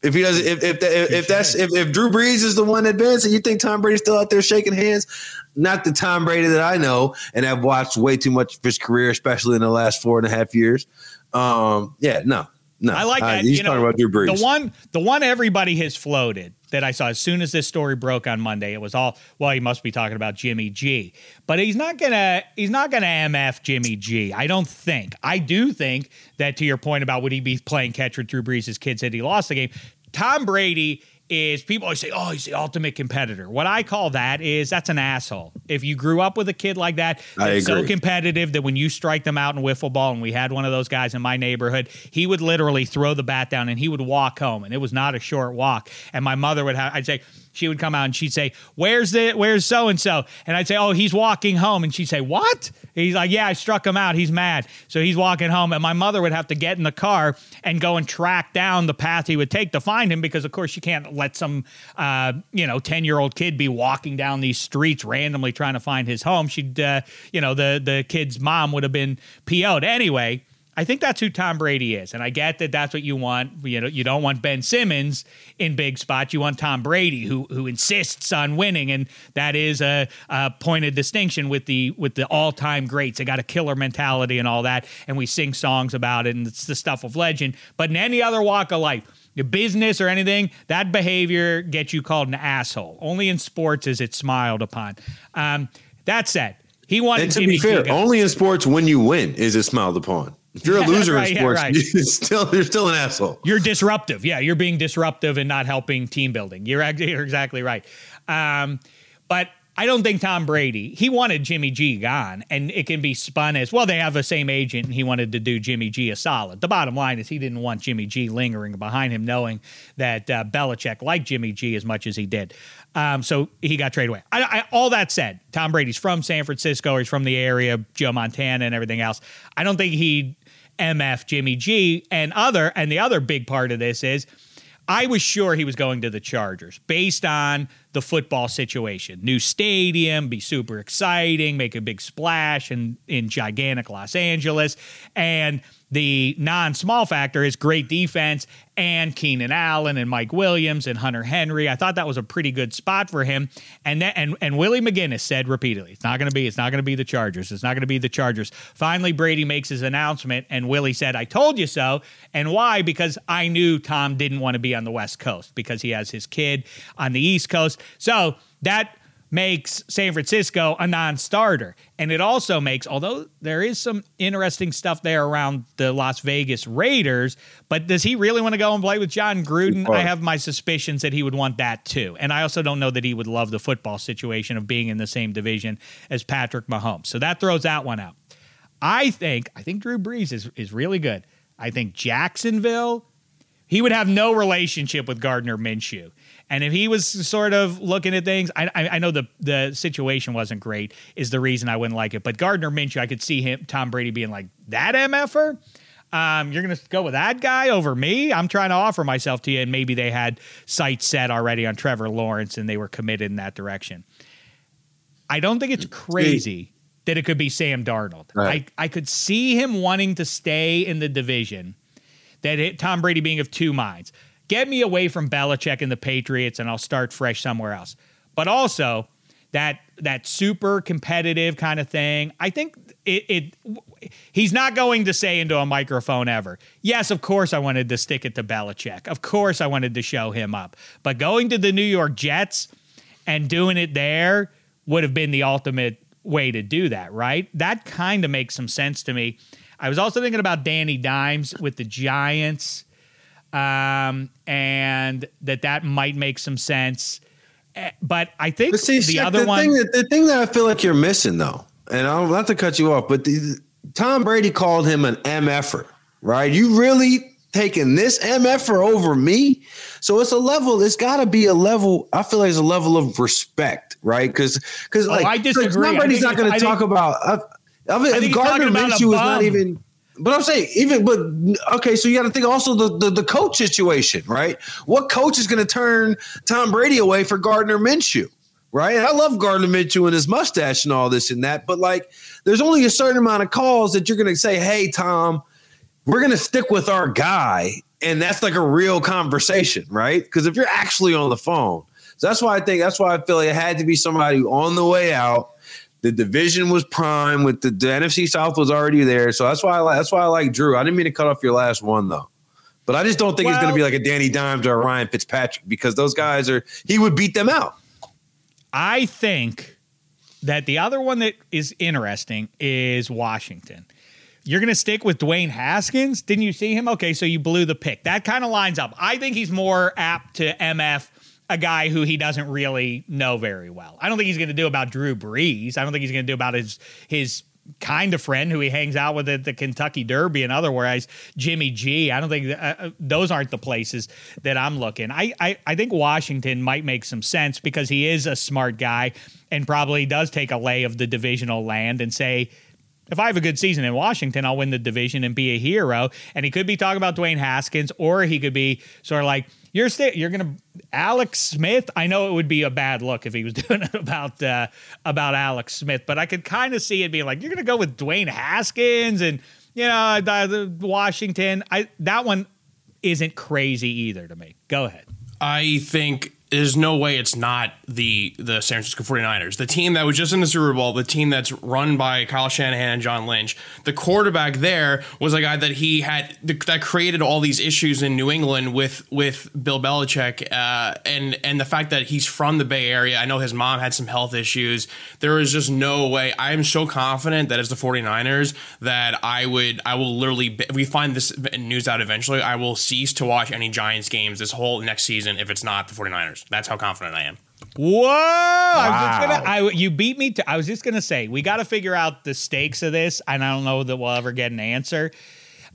If he doesn't, if if, the, if, if that's if, if Drew Brees is the one advancing, you think Tom Brady's still out there shaking hands? Not the Tom Brady that I know, and I've watched way too much of his career, especially in the last four and a half years. Um, yeah, no, no. I like that. Uh, he's you talking know, about Drew Brees. The one, the one everybody has floated that I saw as soon as this story broke on Monday. It was all, well, he must be talking about Jimmy G, but he's not gonna, he's not gonna M F Jimmy G. I don't think. I do think that to your point about would he be playing catch with Drew Brees' kids had he lost the game, Tom Brady is people always say, oh, he's the ultimate competitor. What I call that is that's an asshole. If you grew up with a kid like that, that's so competitive that when you strike them out in wiffle ball, and we had one of those guys in my neighborhood, he would literally throw the bat down and he would walk home, and it was not a short walk. And my mother would have, I'd say, She would come out and she'd say, where's the, where's so-and-so? And I'd say, oh, he's walking home. And she'd say, what? And he's like, yeah, I struck him out. He's mad. So he's walking home. And my mother would have to get in the car and go and track down the path he would take to find him, because of course you can't let some, uh, you know, ten year old kid be walking down these streets randomly trying to find his home. She'd, uh, you know, the, the kid's mom would have been P O'd anyway. I think that's who Tom Brady is. And I get that that's what you want. You know, you don't want Ben Simmons in big spots. You want Tom Brady, who who insists on winning. And that is a, a point of distinction with the with the all-time greats. They got a killer mentality and all that. And we sing songs about it, and it's the stuff of legend. But in any other walk of life, your business or anything, that behavior gets you called an asshole. Only in sports is it smiled upon. Um, that said, he wanted and to Jimmy be fair, G- only in sports when you win is it smiled upon. If you're a loser right, in sports, yeah, right. you're, still, you're still an asshole. You're disruptive. Yeah, you're being disruptive and not helping team building. You're, you're exactly right. Um, but I don't think Tom Brady, he wanted Jimmy G gone, and it can be spun as, well, they have the same agent, and he wanted to do Jimmy G a solid. The bottom line is he didn't want Jimmy G lingering behind him, knowing that uh, Belichick liked Jimmy G as much as he did. Um, so he got traded away. I, I, all that said, Tom Brady's from San Francisco. He's from the area, Joe Montana and everything else. I don't think he'd M F Jimmy G. And other, and the other big part of this is I was sure he was going to the Chargers based on the football situation. New stadium, be super exciting, make a big splash in, in gigantic Los Angeles. And the non-small factor is great defense and Keenan Allen and Mike Williams and Hunter Henry. I thought that was a pretty good spot for him. And that, and, and Willie McGinnis said repeatedly, it's not going to be, it's not going to be the Chargers. It's not going to be the Chargers. Finally, Brady makes his announcement, and Willie said, I told you so. And why? Because I knew Tom didn't want to be on the West Coast because he has his kid on the East Coast. So that makes San Francisco a non-starter. And it also makes, although there is some interesting stuff there around the Las Vegas Raiders, but does he really want to go and play with John Gruden? I have my suspicions that he would want that too. And I also don't know that he would love the football situation of being in the same division as Patrick Mahomes. So that throws that one out. I think, I think Drew Brees is, is really good. I think Jacksonville, he would have no relationship with Gardner Minshew. And if he was sort of looking at things, I, I, I know the, the situation wasn't great is the reason I wouldn't like it. But Gardner Minshew, I could see him, Tom Brady being like, that M F-er? Um, you're going to go with that guy over me? I'm trying to offer myself to you. And maybe they had sights set already on Trevor Lawrence and they were committed in that direction. I don't think it's crazy that it could be Sam Darnold. Right. I, I could see him wanting to stay in the division, that it, Tom Brady being of two minds. Get me away from Belichick and the Patriots, and I'll start fresh somewhere else. But also, that that super competitive kind of thing, I think it, it he's not going to say into a microphone ever, yes, of course I wanted to stick it to Belichick. Of course I wanted to show him up. But going to the New York Jets and doing it there would have been the ultimate way to do that, right? That kind of makes some sense to me. I was also thinking about Danny Dimes with the Giants. Um, and that that might make some sense. But I think but see, the Shaq, other the one... Thing that, the thing that I feel like you're missing, though, and I'll not to cut you off, but the, Tom Brady called him an M F-er, right? You really taking this M F-er over me? So it's a level, it's got to be a level, I feel like it's a level of respect, right? Because because oh, like, I disagree. Tom Brady's not going to talk think, about... I, I, I if Gardner Minshew is not even... But I'm saying even, but okay, so you got to think also the, the the coach situation, right? What coach is going to turn Tom Brady away for Gardner Minshew, right? And I love Gardner Minshew and his mustache and all this and that, but like, there's only a certain amount of calls that you're going to say, "Hey, Tom, we're going to stick with our guy," and that's like a real conversation, right? Because if you're actually on the phone, so that's why I think that's why I feel like it had to be somebody on the way out. The division was prime with the, the N F C South was already there. So that's why I like, that's why I like Drew. I didn't mean to cut off your last one though, but I just don't think well, it's going to be like a Danny Dimes or a Ryan Fitzpatrick because those guys are, he would beat them out. I think that the other one that is interesting is Washington. You're going to stick with Dwayne Haskins. Didn't you see him? Okay. So you blew the pick. That kind of lines up. I think he's more apt to M F a guy who he doesn't really know very well. I don't think he's going to do about Drew Brees. I don't think he's going to do about his his kind of friend who he hangs out with at the Kentucky Derby and otherwise, Jimmy G. I don't think uh, those aren't the places that I'm looking. I, I I think Washington might make some sense because he is a smart guy and probably does take a lay of the divisional land and say, if I have a good season in Washington, I'll win the division and be a hero. And he could be talking about Dwayne Haskins, or he could be sort of like, you're st- you're going to Alex Smith. I know it would be a bad look if he was doing it about uh, about Alex Smith, but I could kind of see it being like, you're going to go with Dwayne Haskins and, you know, the, the Washington. I that one isn't crazy either to me. Go ahead. I think there's no way it's not the the San Francisco forty-niners, the team that was just in the Super Bowl, the team that's run by Kyle Shanahan and John Lynch. The quarterback there was a guy that he had that created all these issues in New England with with Bill Belichick, uh, and and the fact that he's from the Bay Area. I know his mom had some health issues. There is just no way. I am so confident that as the forty-niners that I would I will literally, if we find this news out eventually, I will cease to watch any Giants games this whole next season if it's not the forty-niners. That's how confident I am. Whoa! Wow. I was just gonna, I, you beat me to. I was just gonna say we got to figure out the stakes of this, and I don't know that we'll ever get an answer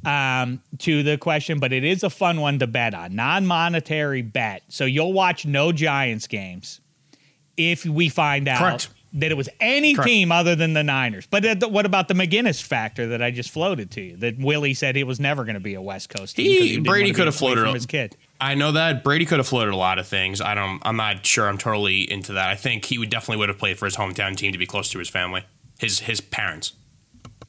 um, to the question, but it is a fun one to bet on, non-monetary bet. So you'll watch no Giants games if we find out Correct. that it was any Correct. team other than the Niners. But that, what about the McGinnis factor that I just floated to you? That Willie said it was never going to be a West Coast team. He, he Brady could have floated from his kid. I know that Brady could have floated a lot of things. I don't. I'm not sure. I'm totally into that. I think he would definitely would have played for his hometown team to be close to his family, his his parents.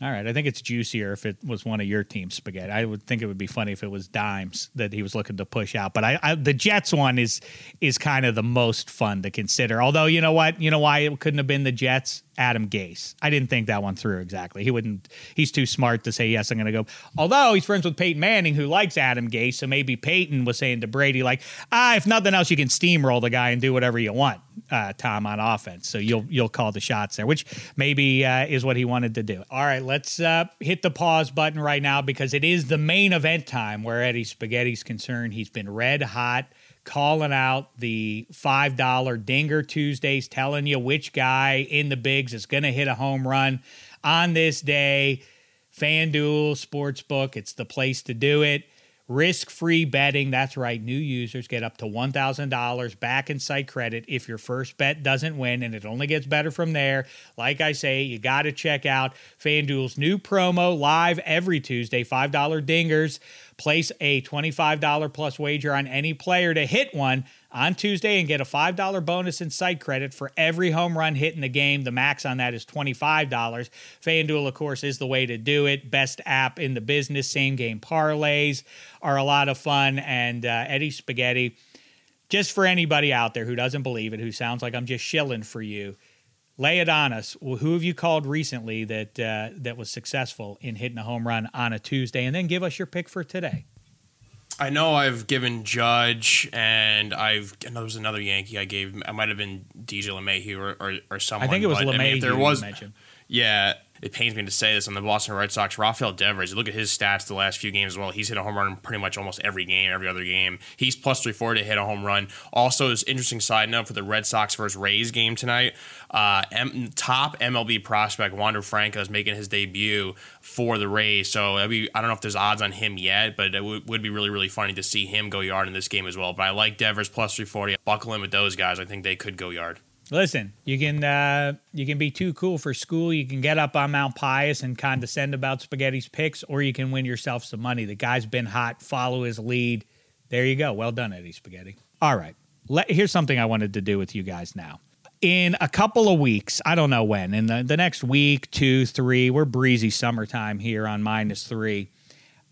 All right, I think it's juicier if it was one of your team's spaghetti. I would think it would be funny if it was dimes that he was looking to push out. But I, I the Jets one is is kind of the most fun to consider. Although you know what, you know why it couldn't have been the Jets? Adam Gase. I didn't think that one through exactly. He wouldn't. He's too smart to say yes. I'm going to go. Although he's friends with Peyton Manning, who likes Adam Gase, so maybe Peyton was saying to Brady, like, ah, if nothing else, you can steamroll the guy and do whatever you want, uh, Tom, on offense. So you'll you'll call the shots there, which maybe uh, is what he wanted to do. All right, let's uh, hit the pause button right now because it is the main event time where Eddie Spaghetti's concerned. He's been red hot, calling out the five dollar Dinger Tuesdays, telling you which guy in the bigs is going to hit a home run on this day. FanDuel Sportsbook, it's the place to do it. Risk-free betting, that's right. New users get up to one thousand dollars back in site credit if your first bet doesn't win, and it only gets better from there. Like I say, you got to check out FanDuel's new promo live every Tuesday, five dollar Dingers. Place a twenty-five dollars plus wager on any player to hit one on Tuesday and get a five dollar bonus in site credit for every home run hit in the game. The max on that is twenty-five dollars. FanDuel, of course, is the way to do it. Best app in the business. Same game parlays are a lot of fun. And uh, Eddie Spaghetti, just for anybody out there who doesn't believe it, who sounds like I'm just shilling for you, lay it on us. Well, who have you called recently that uh, that was successful in hitting a home run on a Tuesday? And then give us your pick for today. I know I've given Judge, and I've I know there was another Yankee I gave. I might have been D J LeMahieu or, or or someone. I think it was LeMahieu. I mean, if there was, yeah, it pains me to say this on the Boston Red Sox. Rafael Devers. Look at his stats the last few games as well. He's hit a home run pretty much almost every game, every other game. He's plus three forty to hit a home run. Also, this interesting side note for the Red Sox versus Rays game tonight. Uh, M- top M L B prospect Wander Franco is making his debut for the Rays, so that'd be, I don't know if there's odds on him yet, but it w- would be really, really funny to see him go yard in this game as well. But I like Devers plus three forty. Buckle in with those guys. I think they could go yard. Listen, you can uh, you can be too cool for school. You can get up on Mount Pius and condescend about Spaghetti's picks, or you can win yourself some money. The guy's been hot. Follow his lead. There you go. Well done, Eddie Spaghetti. All right. Let, here's something I wanted to do with you guys now. In a couple of weeks, I don't know when, in the, the next week, two, three, we're breezy summertime here on Minus Three.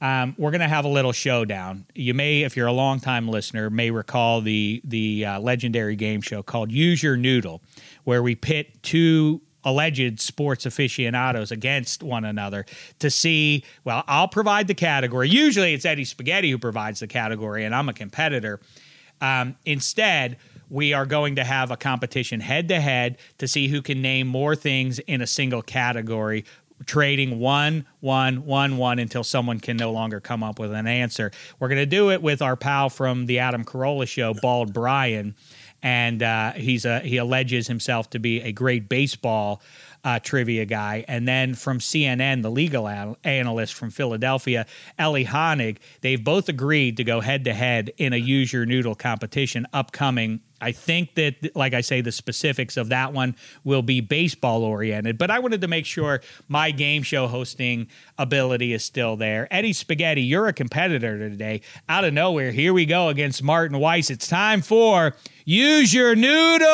Um, we're going to have a little showdown. You may, if you're a longtime listener, may recall the, the uh, legendary game show called Use Your Noodle, where we pit two alleged sports aficionados against one another to see, well, I'll provide the category. Usually it's Eddie Spaghetti who provides the category, and I'm a competitor. Um, instead... we are going to have a competition head-to-head to see who can name more things in a single category, trading one, one, one, one until someone can no longer come up with an answer. We're going to do it with our pal from the Adam Carolla show, Bald Brian, and uh, he's a, he alleges himself to be a great baseball uh, trivia guy. And then from C N N, the legal an- analyst from Philadelphia, Ellie Honig, they've both agreed to go head-to-head in a Use Your Noodle competition upcoming. I think that, like I say, the specifics of that one will be baseball-oriented. But I wanted to make sure my game show hosting ability is still there. Eddie Spaghetti, you're a competitor today. Out of nowhere, here we go against Martin Weiss. It's time for Use Your Noodle!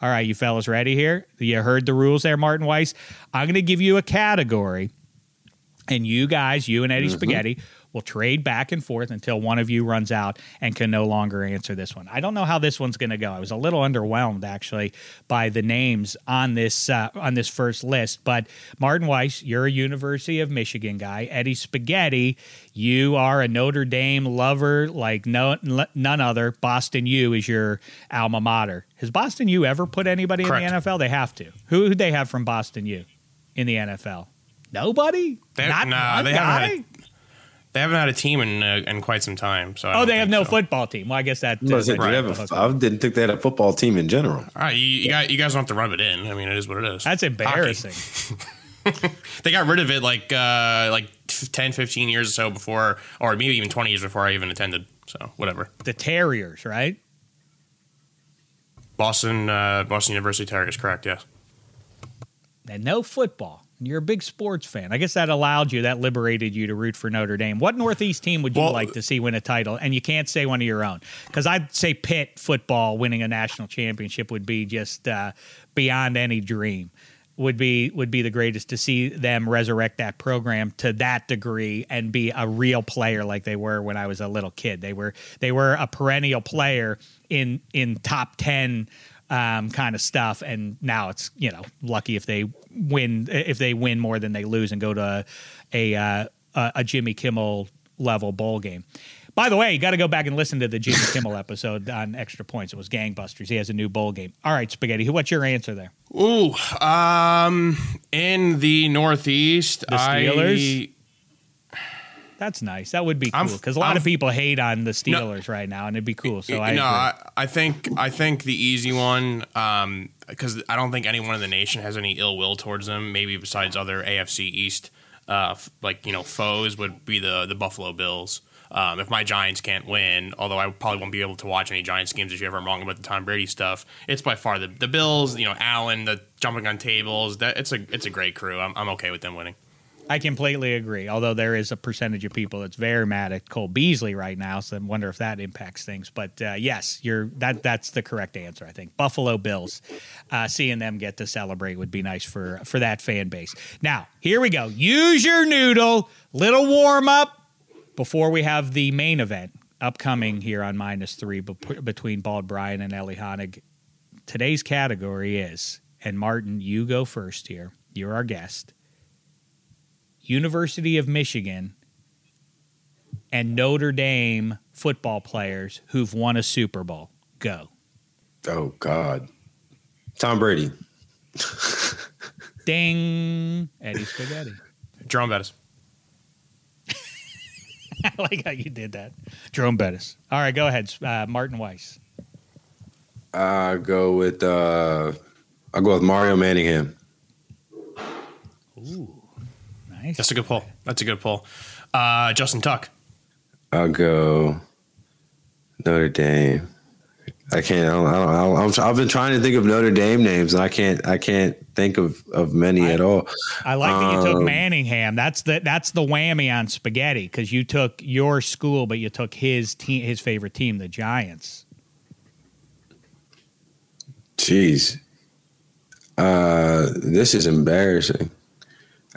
All right, you fellas ready here? You heard the rules there, Martin Weiss? I'm going to give you a category, and you guys, you and Eddie mm-hmm. Spaghetti, we'll trade back and forth until one of you runs out and can no longer answer this one. I don't know how this one's going to go. I was a little underwhelmed, actually, by the names on this uh, on this first list. But Martin Weiss, you're a University of Michigan guy. Eddie Spaghetti, you are a Notre Dame lover like no, none other. Boston U is your alma mater. Has Boston U ever put anybody Correct. in the N F L? They have to. Who would they have from Boston U in the N F L? Nobody? They're, Not no, one they guy? Haven't had- They haven't had a team in uh, in quite some time. So oh, they have no so. football team. Well, I guess that. Uh, saying, right. a, I didn't think they had a football team in general. All right, you, you, yeah. got, you guys don't have to rub it in. I mean, it is what it is. That's embarrassing. They got rid of it like uh, like ten, fifteen years or so before, or maybe even twenty years before I even attended. So whatever. The Terriers, right? Boston, uh, Boston University Terriers, correct? Yes. And no football. You're a big sports fan. I guess that allowed you, that liberated you to root for Notre Dame. What Northeast team would you well, like to see win a title? And you can't say one of your own, because I'd say Pitt football winning a national championship would be just uh, beyond any dream. Would be would be the greatest to see them resurrect that program to that degree and be a real player like they were when I was a little kid. They were they were a perennial player in in top ten. Um, kind of stuff, and now it's, you know, lucky if they win if they win more than they lose and go to a a, uh, a Jimmy Kimmel level bowl game. By the way, you got to go back and listen to the Jimmy Kimmel episode on Extra Points. It was gangbusters. He has a new bowl game. All right, Spaghetti, what's your answer there? Ooh, um, in the Northeast, the Steelers. I... That's nice. That would be cool, because a lot I'm, of people hate on the Steelers no, right now, and it'd be cool. So I no, I, I think I think the easy one, um, because I don't think anyone in the nation has any ill will towards them. Maybe besides other A F C East, uh, like you know, foes would be the the Buffalo Bills. Um, if my Giants can't win, although I probably won't be able to watch any Giants games if you ever I'm wrong about the Tom Brady stuff, it's by far the the Bills. You know, Allen, the jumping on tables. That it's a it's a great crew. I'm I'm okay with them winning. I completely agree, although there is a percentage of people that's very mad at Cole Beasley right now, so I wonder if that impacts things. But uh, yes, you're that that's the correct answer, I think. Buffalo Bills, uh, seeing them get to celebrate would be nice for, for that fan base. Now, here we go. Use your noodle, little warm-up before we have the main event upcoming here on Minus Three be- between Bald Brian and Ellie Honig. Today's category is, and Martin, you go first here. You're our guest. University of Michigan and Notre Dame football players who've won a Super Bowl. Go. Oh, God. Tom Brady. Ding. Eddie Spaghetti. Jerome Bettis. I like how you did that. Jerome Bettis. All right, go ahead. Uh, Martin Weiss. I go with uh, I go with Mario Manningham. Ooh. Nice. That's a good poll. That's a good poll. Uh, Justin Tuck. I'll go Notre Dame. I can't. I don't, I don't, I don't, I've been trying to think of Notre Dame names, and I can't. I can't think of, of many I, at all. I like um, that you took Manningham. That's the that's the whammy on Spaghetti, because you took your school, but you took his team, his favorite team, the Giants. Jeez, uh, this is embarrassing.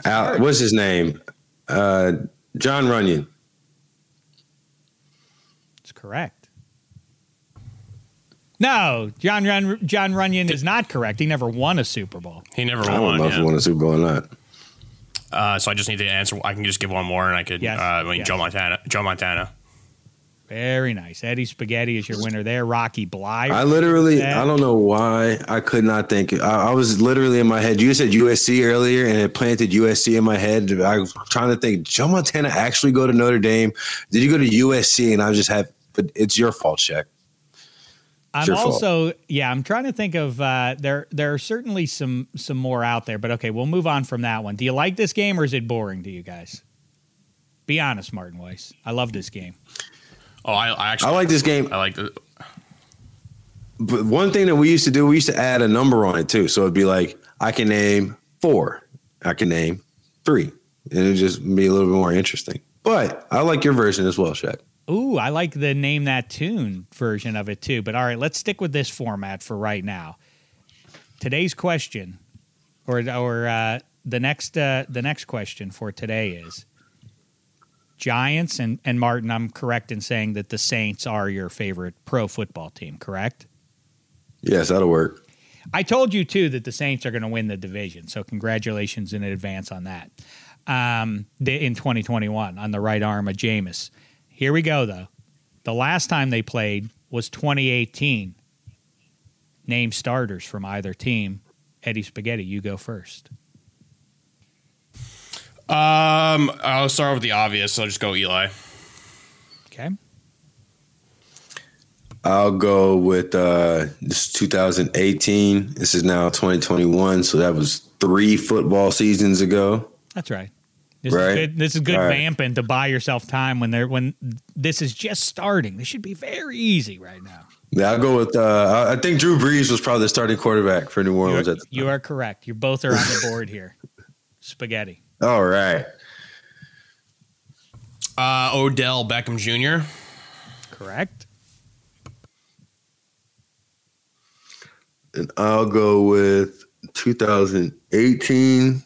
Al, what's his name? Uh, John Runyon. That's correct. No, John Run- John Runyon is not correct. He never won a Super Bowl. He never won. I don't know if he won a Super Bowl or not. Uh, so I just need to answer. I can just give one more, and I could. Yes. Uh, I mean, yes. Joe Montana. Joe Montana. Very nice. Eddie Spaghetti is your winner there. Rocky Bly. I literally, I don't know why I could not think. I, I was literally in my head. You said U S C earlier, and it planted U S C in my head. I was trying to think, Joe Montana actually go to Notre Dame? Did you go to U S C? And I just have, but it's your fault, Shaq. I'm also, fault. yeah, I'm trying to think of, uh, there there are certainly some some more out there, but okay, we'll move on from that one. Do you like this game or is it boring to you guys? Be honest, Martin Weiss. I love this game. Oh, I, I actually I like this game. I like it. But one thing that we used to do, we used to add a number on it too. So it'd be like, I can name four, I can name three, and it'd just be a little bit more interesting. But I like your version as well, Shaq. Ooh, I like the Name That Tune version of it too. But all right, let's stick with this format for right now. Today's question, or or uh, the next uh, the next question for today is Giants and and Martin. I'm correct in saying that the Saints are your favorite pro football team, correct? Yes, that'll work. I told you too that the Saints are going to win the division, so congratulations in advance on that. Um, in twenty twenty-one, on the right arm of Jameis. Here we go, though. The last time they played was twenty eighteen. Name starters from either team. Eddie Spaghetti, you go first. Um, I'll start with the obvious. So I'll just go Eli. Okay. I'll go with uh, this is two thousand eighteen. This is now twenty twenty-one, so that was three football seasons ago. That's right. This right. is good, this is good right. vamping to buy yourself time when they're when this is just starting. This should be very easy right now. Yeah, I'll go with uh, I think Drew Brees was probably the starting quarterback for New Orleans. You are, at the you are correct. You both are on the board here. Spaghetti. All right. Uh, Odell Beckham Junior Correct. And I'll go with two thousand eighteen.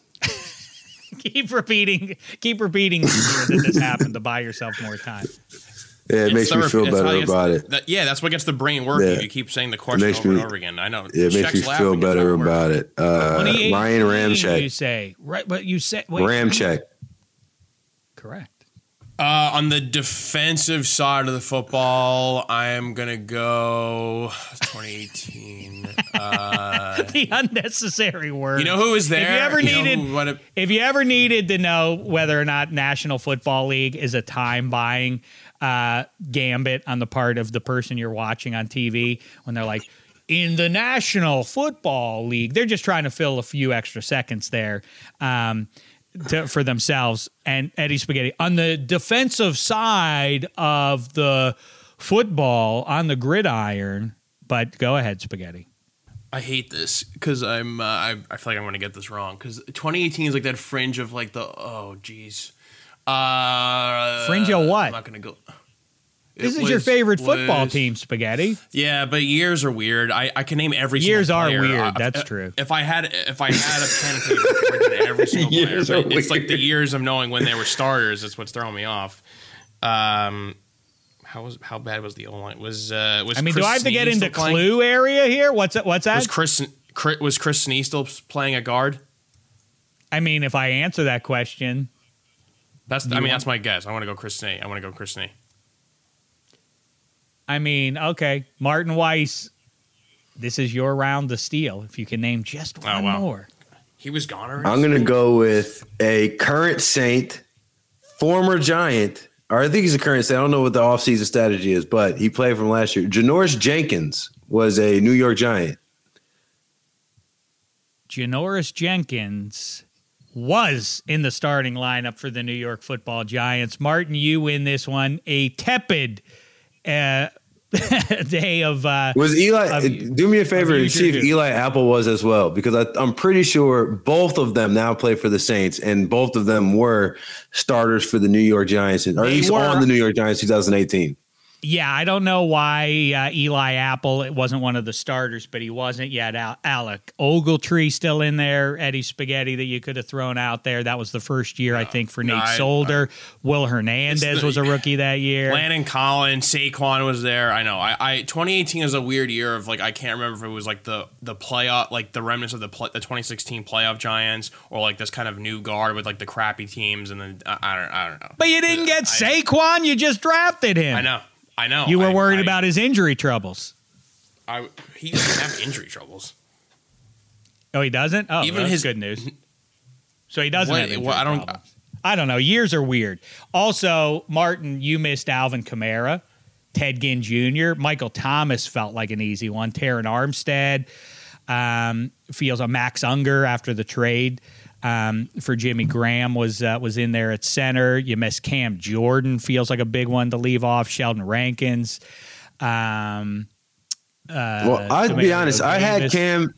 Keep repeating, keep repeating that this happened to buy yourself more time. Yeah, it it's makes the, me feel better about it. The, yeah, that's what gets the brain working. Yeah. You keep saying the question over me, and over again. I know. Yeah, it makes me feel better about it. Uh, Ryan Ramczyk. You say right, but you said Ramczyk. Correct. Uh, on the defensive side of the football, I am gonna go twenty eighteen. Uh, the unnecessary word. You know who was there? If you ever you needed, who, a, if you ever needed to know whether or not National Football League is a time buying uh, gambit on the part of the person you're watching on T V, when they're like, in the National Football League, they're just trying to fill a few extra seconds there. Um, To, for themselves. And Eddie Spaghetti, on the defensive side of the football, on the gridiron. But go ahead, Spaghetti. I hate this because I'm uh, I, I feel like I'm going to get this wrong, because twenty eighteen is like that fringe of like the oh geez uh, fringe of what? I'm not going to go. It this is was, your favorite football was, team, Spaghetti. Yeah, but years are weird. I, I can name every years single player. Years are weird. I, That's if, true. If I had if I had a pen and paper, I would have every single years player. It's weird. Like the years of knowing when they were starters. That's what's throwing me off. Um, how was how bad was the O line? Was uh, was I mean? Chris do I have to get into clue playing? Area here? What's that? What's that? Was Chris was Chris Snee still playing a guard? I mean, if I answer that question, that's I mean want? that's my guess. I want to go Chris Snee. I want to go Chris Snee. I mean, okay, Martin Weiss, this is your round to steal. If you can name just one oh, wow. more. He was gone already. I'm going to go with a current Saint, former Giant, or I think he's a current Saint. I don't know what the offseason strategy is, but he played from last year. Janoris Jenkins was a New York Giant. Janoris Jenkins was in the starting lineup for the New York Football Giants. Martin, you win this one. A tepid Uh, day of uh, was Eli. Of, do me a favor and see if Eli Apple was as well, because I, I'm pretty sure both of them now play for the Saints, and both of them were starters for the New York Giants, or at least were on the New York Giants twenty eighteen. Yeah, I don't know why uh, Eli Apple it wasn't one of the starters, but he wasn't yet. Al- Alec Ogletree still in there. Eddie Spaghetti that you could have thrown out there. That was the first year no, I think for no, Nate I, Solder. I, Will Hernandez the, was a rookie that year. Landon Collins, Saquon was there. I know. I, I twenty eighteen is a weird year of like I can't remember if it was like the the playoff, like the remnants of the play, the twenty sixteen playoff Giants, or like this kind of new guard with like the crappy teams, and then I, I don't I don't know. But you didn't get I, Saquon. You just drafted him. I know. I know. You were I, worried I, about his injury troubles. I he doesn't have injury troubles. Oh, he doesn't? Oh, even that's his good news. So he doesn't what, have injury what, I don't, problems. I don't know. Years are weird. Also, Martin, you missed Alvin Kamara. Ted Ginn Junior Michael Thomas felt like an easy one. Taron Armstead um, feels a Max Unger after the trade um, for Jimmy Graham was uh, was in there at center. You miss Cam Jordan, feels like a big one to leave off. Sheldon Rankins. Um, uh, well, I'll be honest. I had Cam.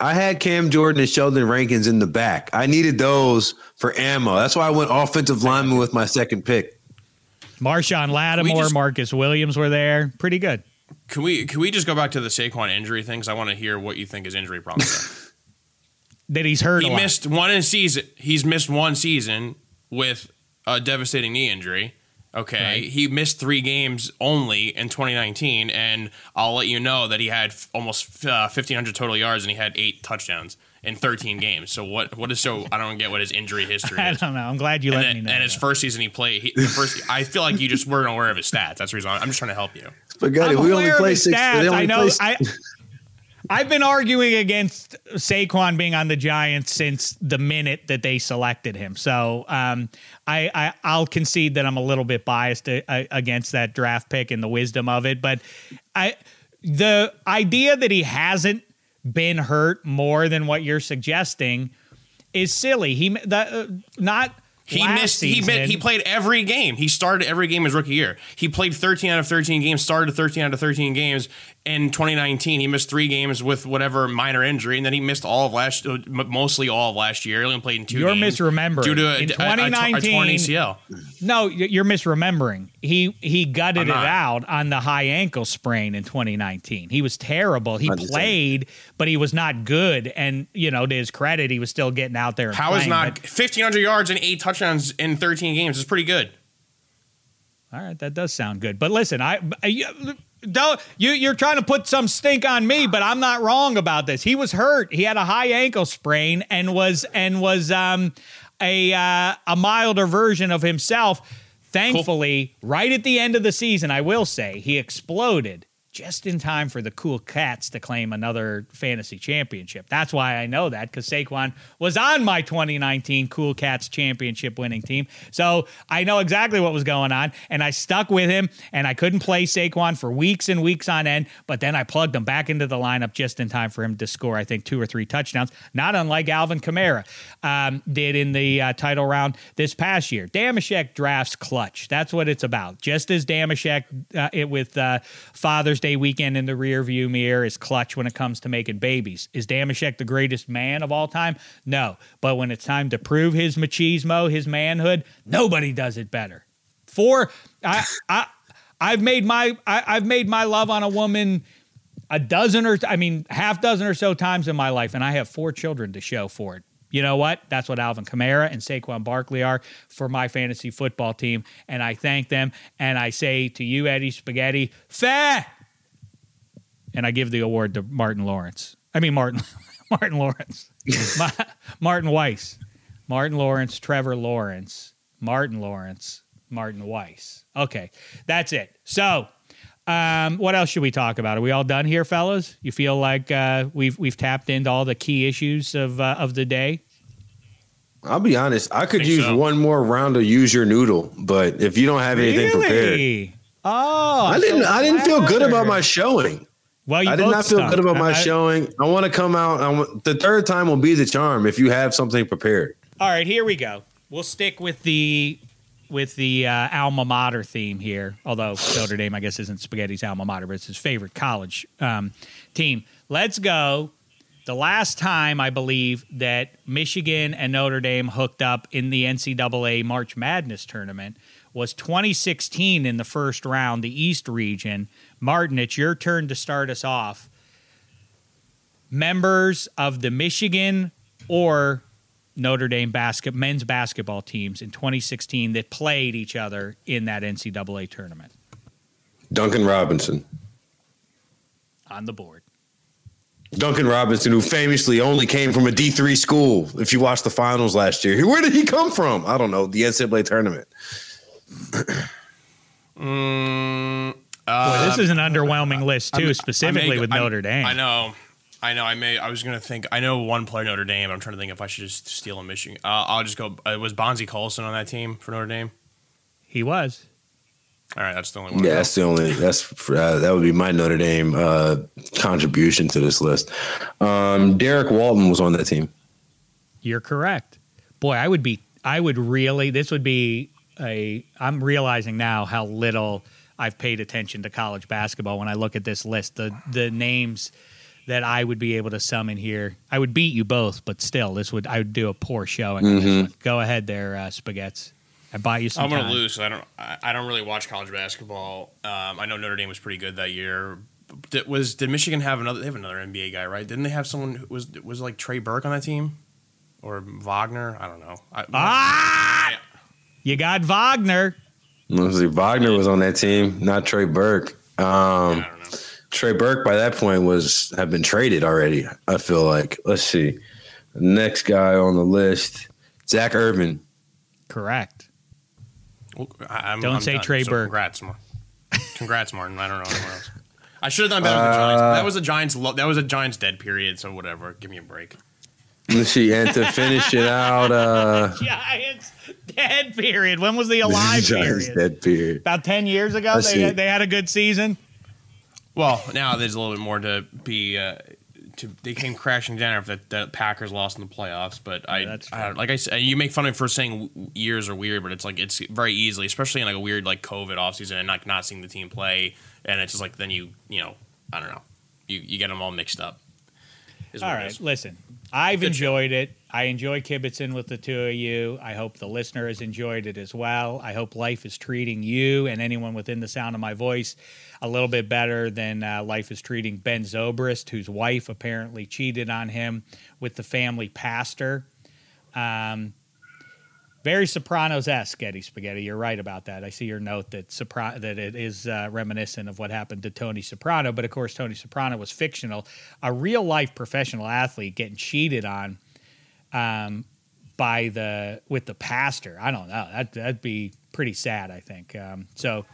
I had Cam Jordan and Sheldon Rankins in the back. I needed those for ammo. That's why I went offensive lineman with my second pick. Marshawn Lattimore, just, Marcus Williams were there. Pretty good. Can we can we just go back to the Saquon injury things? I want to hear what you think his injury problems are. That he's hurt He a lot. missed one in season. He's missed one season with a devastating knee injury. Okay, right. He missed three games only in twenty nineteen, and I'll let you know that he had f- almost uh, fifteen hundred total yards, and he had eight touchdowns in thirteen games. So what? What is so? I don't get what his injury history is. I don't know. I'm glad you and let then, me know. And that. His first season he played, he, the first. I feel like you just weren't aware of his stats. That's the reason I'm just trying to help you. But God, we only play six. Only I know. Play I. I've been arguing against Saquon being on the Giants since the minute that they selected him. So um, I, I, I'll concede that I'm a little bit biased a, a, against that draft pick and the wisdom of it. But I, the idea that he hasn't been hurt more than what you're suggesting is silly. He the, uh, not he missed. He, been, he played every game. He started every game his rookie year. He played thirteen out of thirteen games, started thirteen out of thirteen games. In twenty nineteen, he missed three games with whatever minor injury, and then he missed all of last, mostly all of last year. He only played in two you're games. You're misremembering. Due to a, in twenty nineteen, a, a torn A C L. No, you're misremembering. He he gutted it out on the high ankle sprain in twenty nineteen. He was terrible. He played, but he was not good. And you know, to his credit, he was still getting out there. And How playing, is not fifteen hundred yards and eight touchdowns in thirteen games is pretty good. All right, that does sound good. But listen, I. I Don't, you, you're trying to put some stink on me, but I'm not wrong about this. He was hurt. He had a high ankle sprain and was and was um, a uh, a milder version of himself. Thankfully, cool. Right at the end of the season, I will say, he exploded just in time for the cool cats to claim another fantasy championship. That's why I know that, because Saquon was on my twenty nineteen Cool Cats championship winning team. So I know exactly what was going on, and I stuck with him, and I couldn't play Saquon for weeks and weeks on end, but then I plugged him back into the lineup just in time for him to score, I think, two or three touchdowns, not unlike Alvin Kamara um, did in the uh, title round this past year. Damashek drafts clutch. That's what it's about. Just as Damashek uh, it with uh, Father's Day weekend in the rearview mirror is clutch when it comes to making babies. Is Damashek the greatest man of all time? No. But when it's time to prove his machismo, his manhood, nobody does it better. Four, I, I, I've made my, I, I've made my love on a woman a dozen or, I mean, half dozen or so times in my life, and I have four children to show for it. You know what? That's what Alvin Kamara and Saquon Barkley are for my fantasy football team, and I thank them, and I say to you, Eddie Spaghetti, fair. And I give the award to Martin Lawrence. I mean, Martin Martin Lawrence. Ma- Martin Weiss. Martin Lawrence, Trevor Lawrence, Martin Lawrence, Martin Weiss. Okay, that's it. So um, what else should we talk about? Are we all done here, fellas? You feel like uh, we've we've tapped into all the key issues of uh, of the day? I'll be honest. I could Think use so. one more round of Use Your Noodle, but if you don't have anything really? prepared. Oh, I didn't, so I didn't feel good about my showing. Well, you I did not feel stunk. good about my I, showing. I want to come out. I want, the third time will be the charm if you have something prepared. All right, here we go. We'll stick with the with the uh, alma mater theme here, although Notre Dame, I guess, isn't Spaghetti's alma mater, but it's his favorite college um, team. Let's go. The last time, I believe, that Michigan and Notre Dame hooked up in the N C double A March Madness tournament was twenty sixteen in the first round, the East region. Martin, it's your turn to start us off. Members of the Michigan or Notre Dame basket, men's basketball teams in twenty sixteen that played each other in that N C double A tournament. Duncan Robinson. On the board. Duncan Robinson, who famously only came from a D three school, if you watched the finals last year. Where did he come from? I don't know. The N C double A tournament. mm Boy, this is an um, underwhelming list, too, I'm, specifically may, with I'm, Notre Dame. I know. I know. I may. I was going to think. I know one player, Notre Dame. I'm trying to think if I should just steal a Michigan. Uh, I'll just go. Uh, was Bonzi Collison on that team for Notre Dame? He was. All right, that's the only one. Yeah, that's the only. That's for, uh, that would be my Notre Dame uh, contribution to this list. Um, Derek Walton was on that team. You're correct, boy. I would be. I would really. This would be a. I'm realizing now how little I've paid attention to college basketball when I look at this list. The the names that I would be able to sum in here. I would beat you both, but still, this would. I would do a poor showing. Mm-hmm. On this one. Go ahead, there, uh, Spaghettis. I buy you some I'm gonna time. lose. So I don't. I don't really watch college basketball. Um, I know Notre Dame was pretty good that year. Did, was did Michigan have another? They have another N B A guy, right? Didn't they have someone who was was like Trey Burke on that team, or Wagner? I don't know. I, ah, yeah. You got Wagner. See, Wagner was on that team, not Trey Burke. Um, yeah, I don't know. Trey Burke by that point was have been traded already. I feel like. Let's see. Next guy on the list, Zach Ervin. Correct. I'm, don't I'm say done. Trey so Burke. Congrats, Martin. Congrats, Martin. I don't know anyone else. I should have done better with uh, the Giants. That was a Giants. Lo- that was a Giants dead period. So whatever. Give me a break. Let's see. And to finish it out, uh, Giants dead period. When was the alive Giants period? Dead period. About ten years ago, they, they had a good season. Well, now there's a little bit more to be. Uh, To, they came crashing down after the Packers lost in the playoffs, but yeah, I, I like I said, you make fun of me for saying years are weird, but it's like it's very easily, especially in like a weird like COVID offseason and like not seeing the team play, and it's just like then you you know I don't know you you get them all mixed up. All right, listen, I've Good enjoyed show. it. I enjoy kibitzing with the two of you. I hope the listener has enjoyed it as well. I hope life is treating you and anyone within the sound of my voice a little bit better than uh, life is treating Ben Zobrist, whose wife apparently cheated on him with the family pastor. Um, very Sopranos-esque, Eddie Spaghetti. You're right about that. I see your note that Sopra- that it is uh, reminiscent of what happened to Tony Soprano, but of course Tony Soprano was fictional. A real-life professional athlete getting cheated on um, by the with the pastor. I don't know. That, that'd be pretty sad, I think. Um, so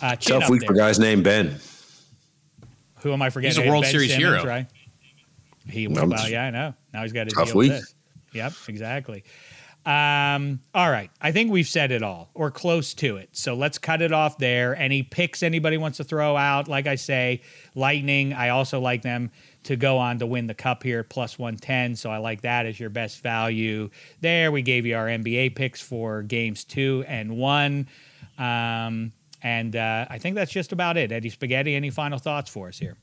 uh, tough week there. For guys named Ben. Who am I forgetting? He's a World ben Series Simmons, hero, right? He well, just, yeah, I know. Now he's got to deal week. with this. Yep, exactly. Um, all right. I think we've said it all or close to it. So let's cut it off there. Any picks anybody wants to throw out? Like I say, Lightning, I also like them to go on to win the cup here at plus one ten. So I like that as your best value there. We gave you our N B A picks for games two and one. Um, and uh, I think that's just about it. Eddie Spaghetti, any final thoughts for us here?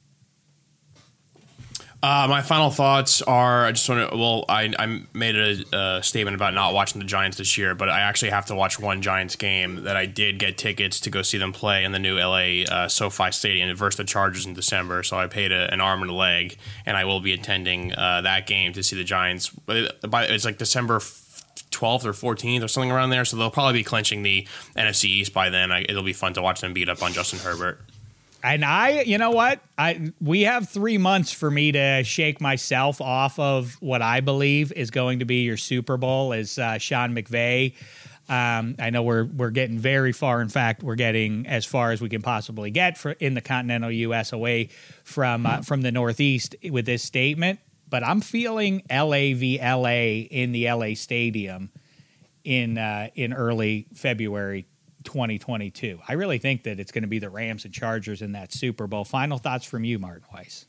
Uh, my final thoughts are: I just want to. Well, I, I made a, a statement about not watching the Giants this year, but I actually have to watch one Giants game that I did get tickets to go see them play in the new L A uh, SoFi Stadium versus the Chargers in December. So I paid a, an arm and a leg, and I will be attending uh, that game to see the Giants. But it's like December twelfth or fourteenth or something around there. So they'll probably be clinching the N F C East by then. I, it'll be fun to watch them beat up on Justin Herbert. And I, you know what? I we have three months for me to shake myself off of what I believe is going to be your Super Bowl as uh, Sean McVay. Um, I know we're we're getting very far. In fact, we're getting as far as we can possibly get for, in the continental U S away from uh, from the Northeast with this statement. But I'm feeling L A v L A in the L A Stadium in uh, in early February twenty twenty-two. I really think that it's going to be the Rams and Chargers in that Super Bowl. Final thoughts from you, Martin Weiss.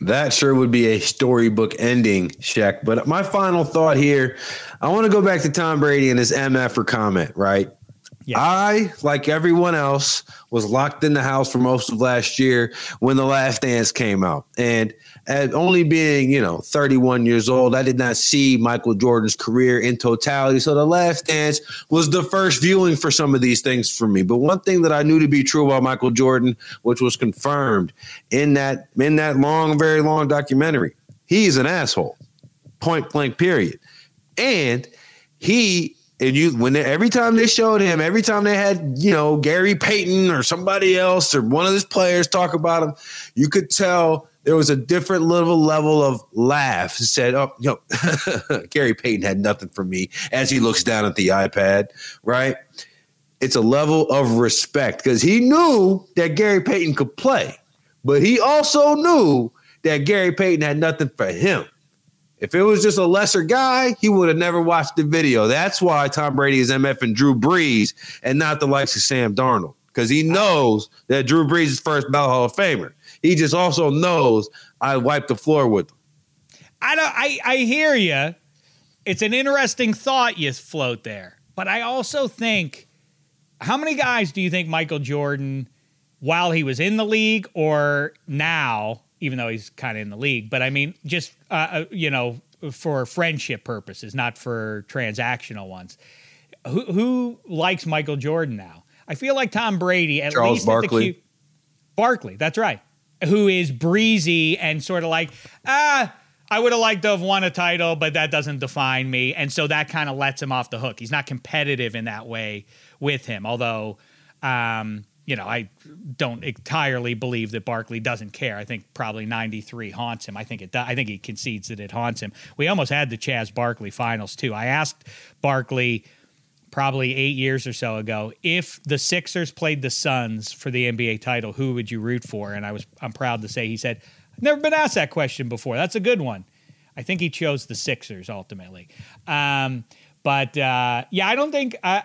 That sure would be a storybook ending, Shaq. But my final thought here, I want to go back to Tom Brady and his M F for comment, right? Yeah. I, like everyone else, was locked in the house for most of last year when The Last Dance came out. And at only being, you know, thirty-one years old, I did not see Michael Jordan's career in totality. So The Last Dance was the first viewing for some of these things for me. But one thing that I knew to be true about Michael Jordan, which was confirmed in that in that long, very long documentary, he's an asshole, point blank, period. And he And you, when they, every time they showed him, every time they had, you know, Gary Payton or somebody else or one of his players talk about him, you could tell there was a different little level of laugh. It said, "Oh, you know, Gary Payton had nothing for me," as he looks down at the iPad, right? It's a level of respect because he knew that Gary Payton could play, but he also knew that Gary Payton had nothing for him. If it was just a lesser guy, he would have never watched the video. That's why Tom Brady is M F and Drew Brees and not the likes of Sam Darnold. because he knows that Drew Brees is first ballot Hall of Famer. He just also knows I wiped the floor with him. I don't. I, I hear you. It's an interesting thought you float there. But I also think, how many guys do you think Michael Jordan, while he was in the league or now, even though he's kind of in the league, but I mean, just, uh, you know, for friendship purposes, not for transactional ones, who, who likes Michael Jordan now? I feel like Tom Brady, at Charles least Barkley. At the Q- Barkley, that's right, who is breezy and sort of like, ah, I would have liked to have won a title, but that doesn't define me. And so that kind of lets him off the hook. He's not competitive in that way with him. Although, um, you know, I don't entirely believe that Barkley doesn't care. I think probably ninety-three haunts him. I think it. I think he concedes that it haunts him. We almost had the Chaz Barkley finals, too. I asked Barkley probably eight years or so ago, if the Sixers played the Suns for the N B A title, who would you root for? And I was, I'm proud to say he said, never been asked that question before. That's a good one. I think he chose the Sixers ultimately. Um, but, uh, yeah, I don't think I,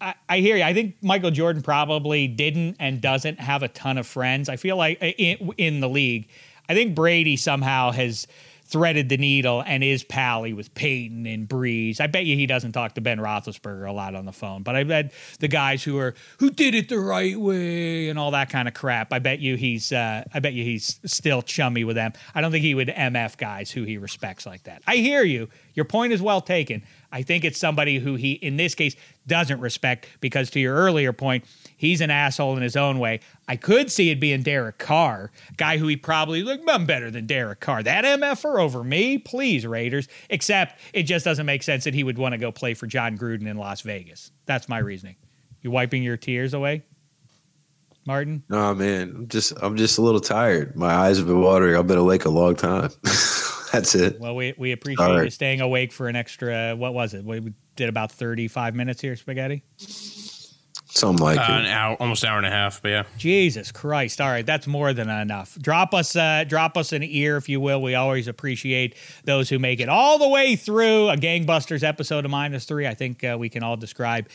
I, I hear you. I think Michael Jordan probably didn't and doesn't have a ton of friends. I feel like in, in the league, I think Brady somehow has threaded the needle and is pally with Peyton and Breeze. I bet you he doesn't talk to Ben Roethlisberger a lot on the phone, but I bet the guys who are, who did it the right way and all that kind of crap, I bet you he's, uh, I bet you he's still chummy with them. I don't think he would M F guys who he respects like that. I hear you. Your point is well taken. I think it's somebody who he, in this case, doesn't respect because, to your earlier point, he's an asshole in his own way. I could see it being Derek Carr, guy who he probably, look, I'm better than Derek Carr. That M F-er over me? Please, Raiders. Except it just doesn't make sense that he would want to go play for John Gruden in Las Vegas. That's my reasoning. You wiping your tears away, Martin? No, man. I'm just, I'm just a little tired. My eyes have been watering. I've been awake a long time. That's it. Well, we, we appreciate All right. you staying awake for an extra, what was it? We did about thirty-five minutes here, Spaghetti? Something like uh, it. An hour, almost an hour and a half, but yeah. Jesus Christ. All right, that's more than enough. Drop us uh, drop us an ear, if you will. We always appreciate those who make it all the way through a gangbusters episode of Minus Three. I think uh, we can all describe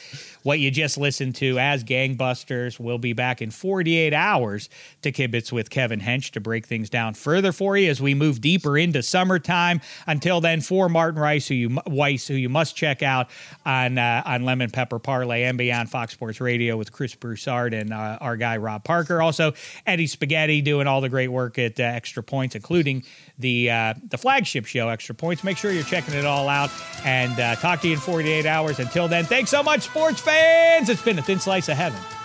what you just listened to as gangbusters. We'll be back in forty-eight hours to Kibitz with Kevin Hench to break things down further for you as we move deeper into summertime. Until then, for Martin Rice, who you, Weiss, who you must check out on, uh, on Lemon Pepper Parlay and beyond Fox Sports Radio. Radio with Chris Broussard and uh, our guy Rob Parker. Also, Eddie Spaghetti doing all the great work at uh, Extra Points, including the uh, the flagship show, Extra Points. Make sure you're checking it all out, and uh, talk to you in forty-eight hours. Until then, thanks so much, sports fans. It's been a thin slice of heaven.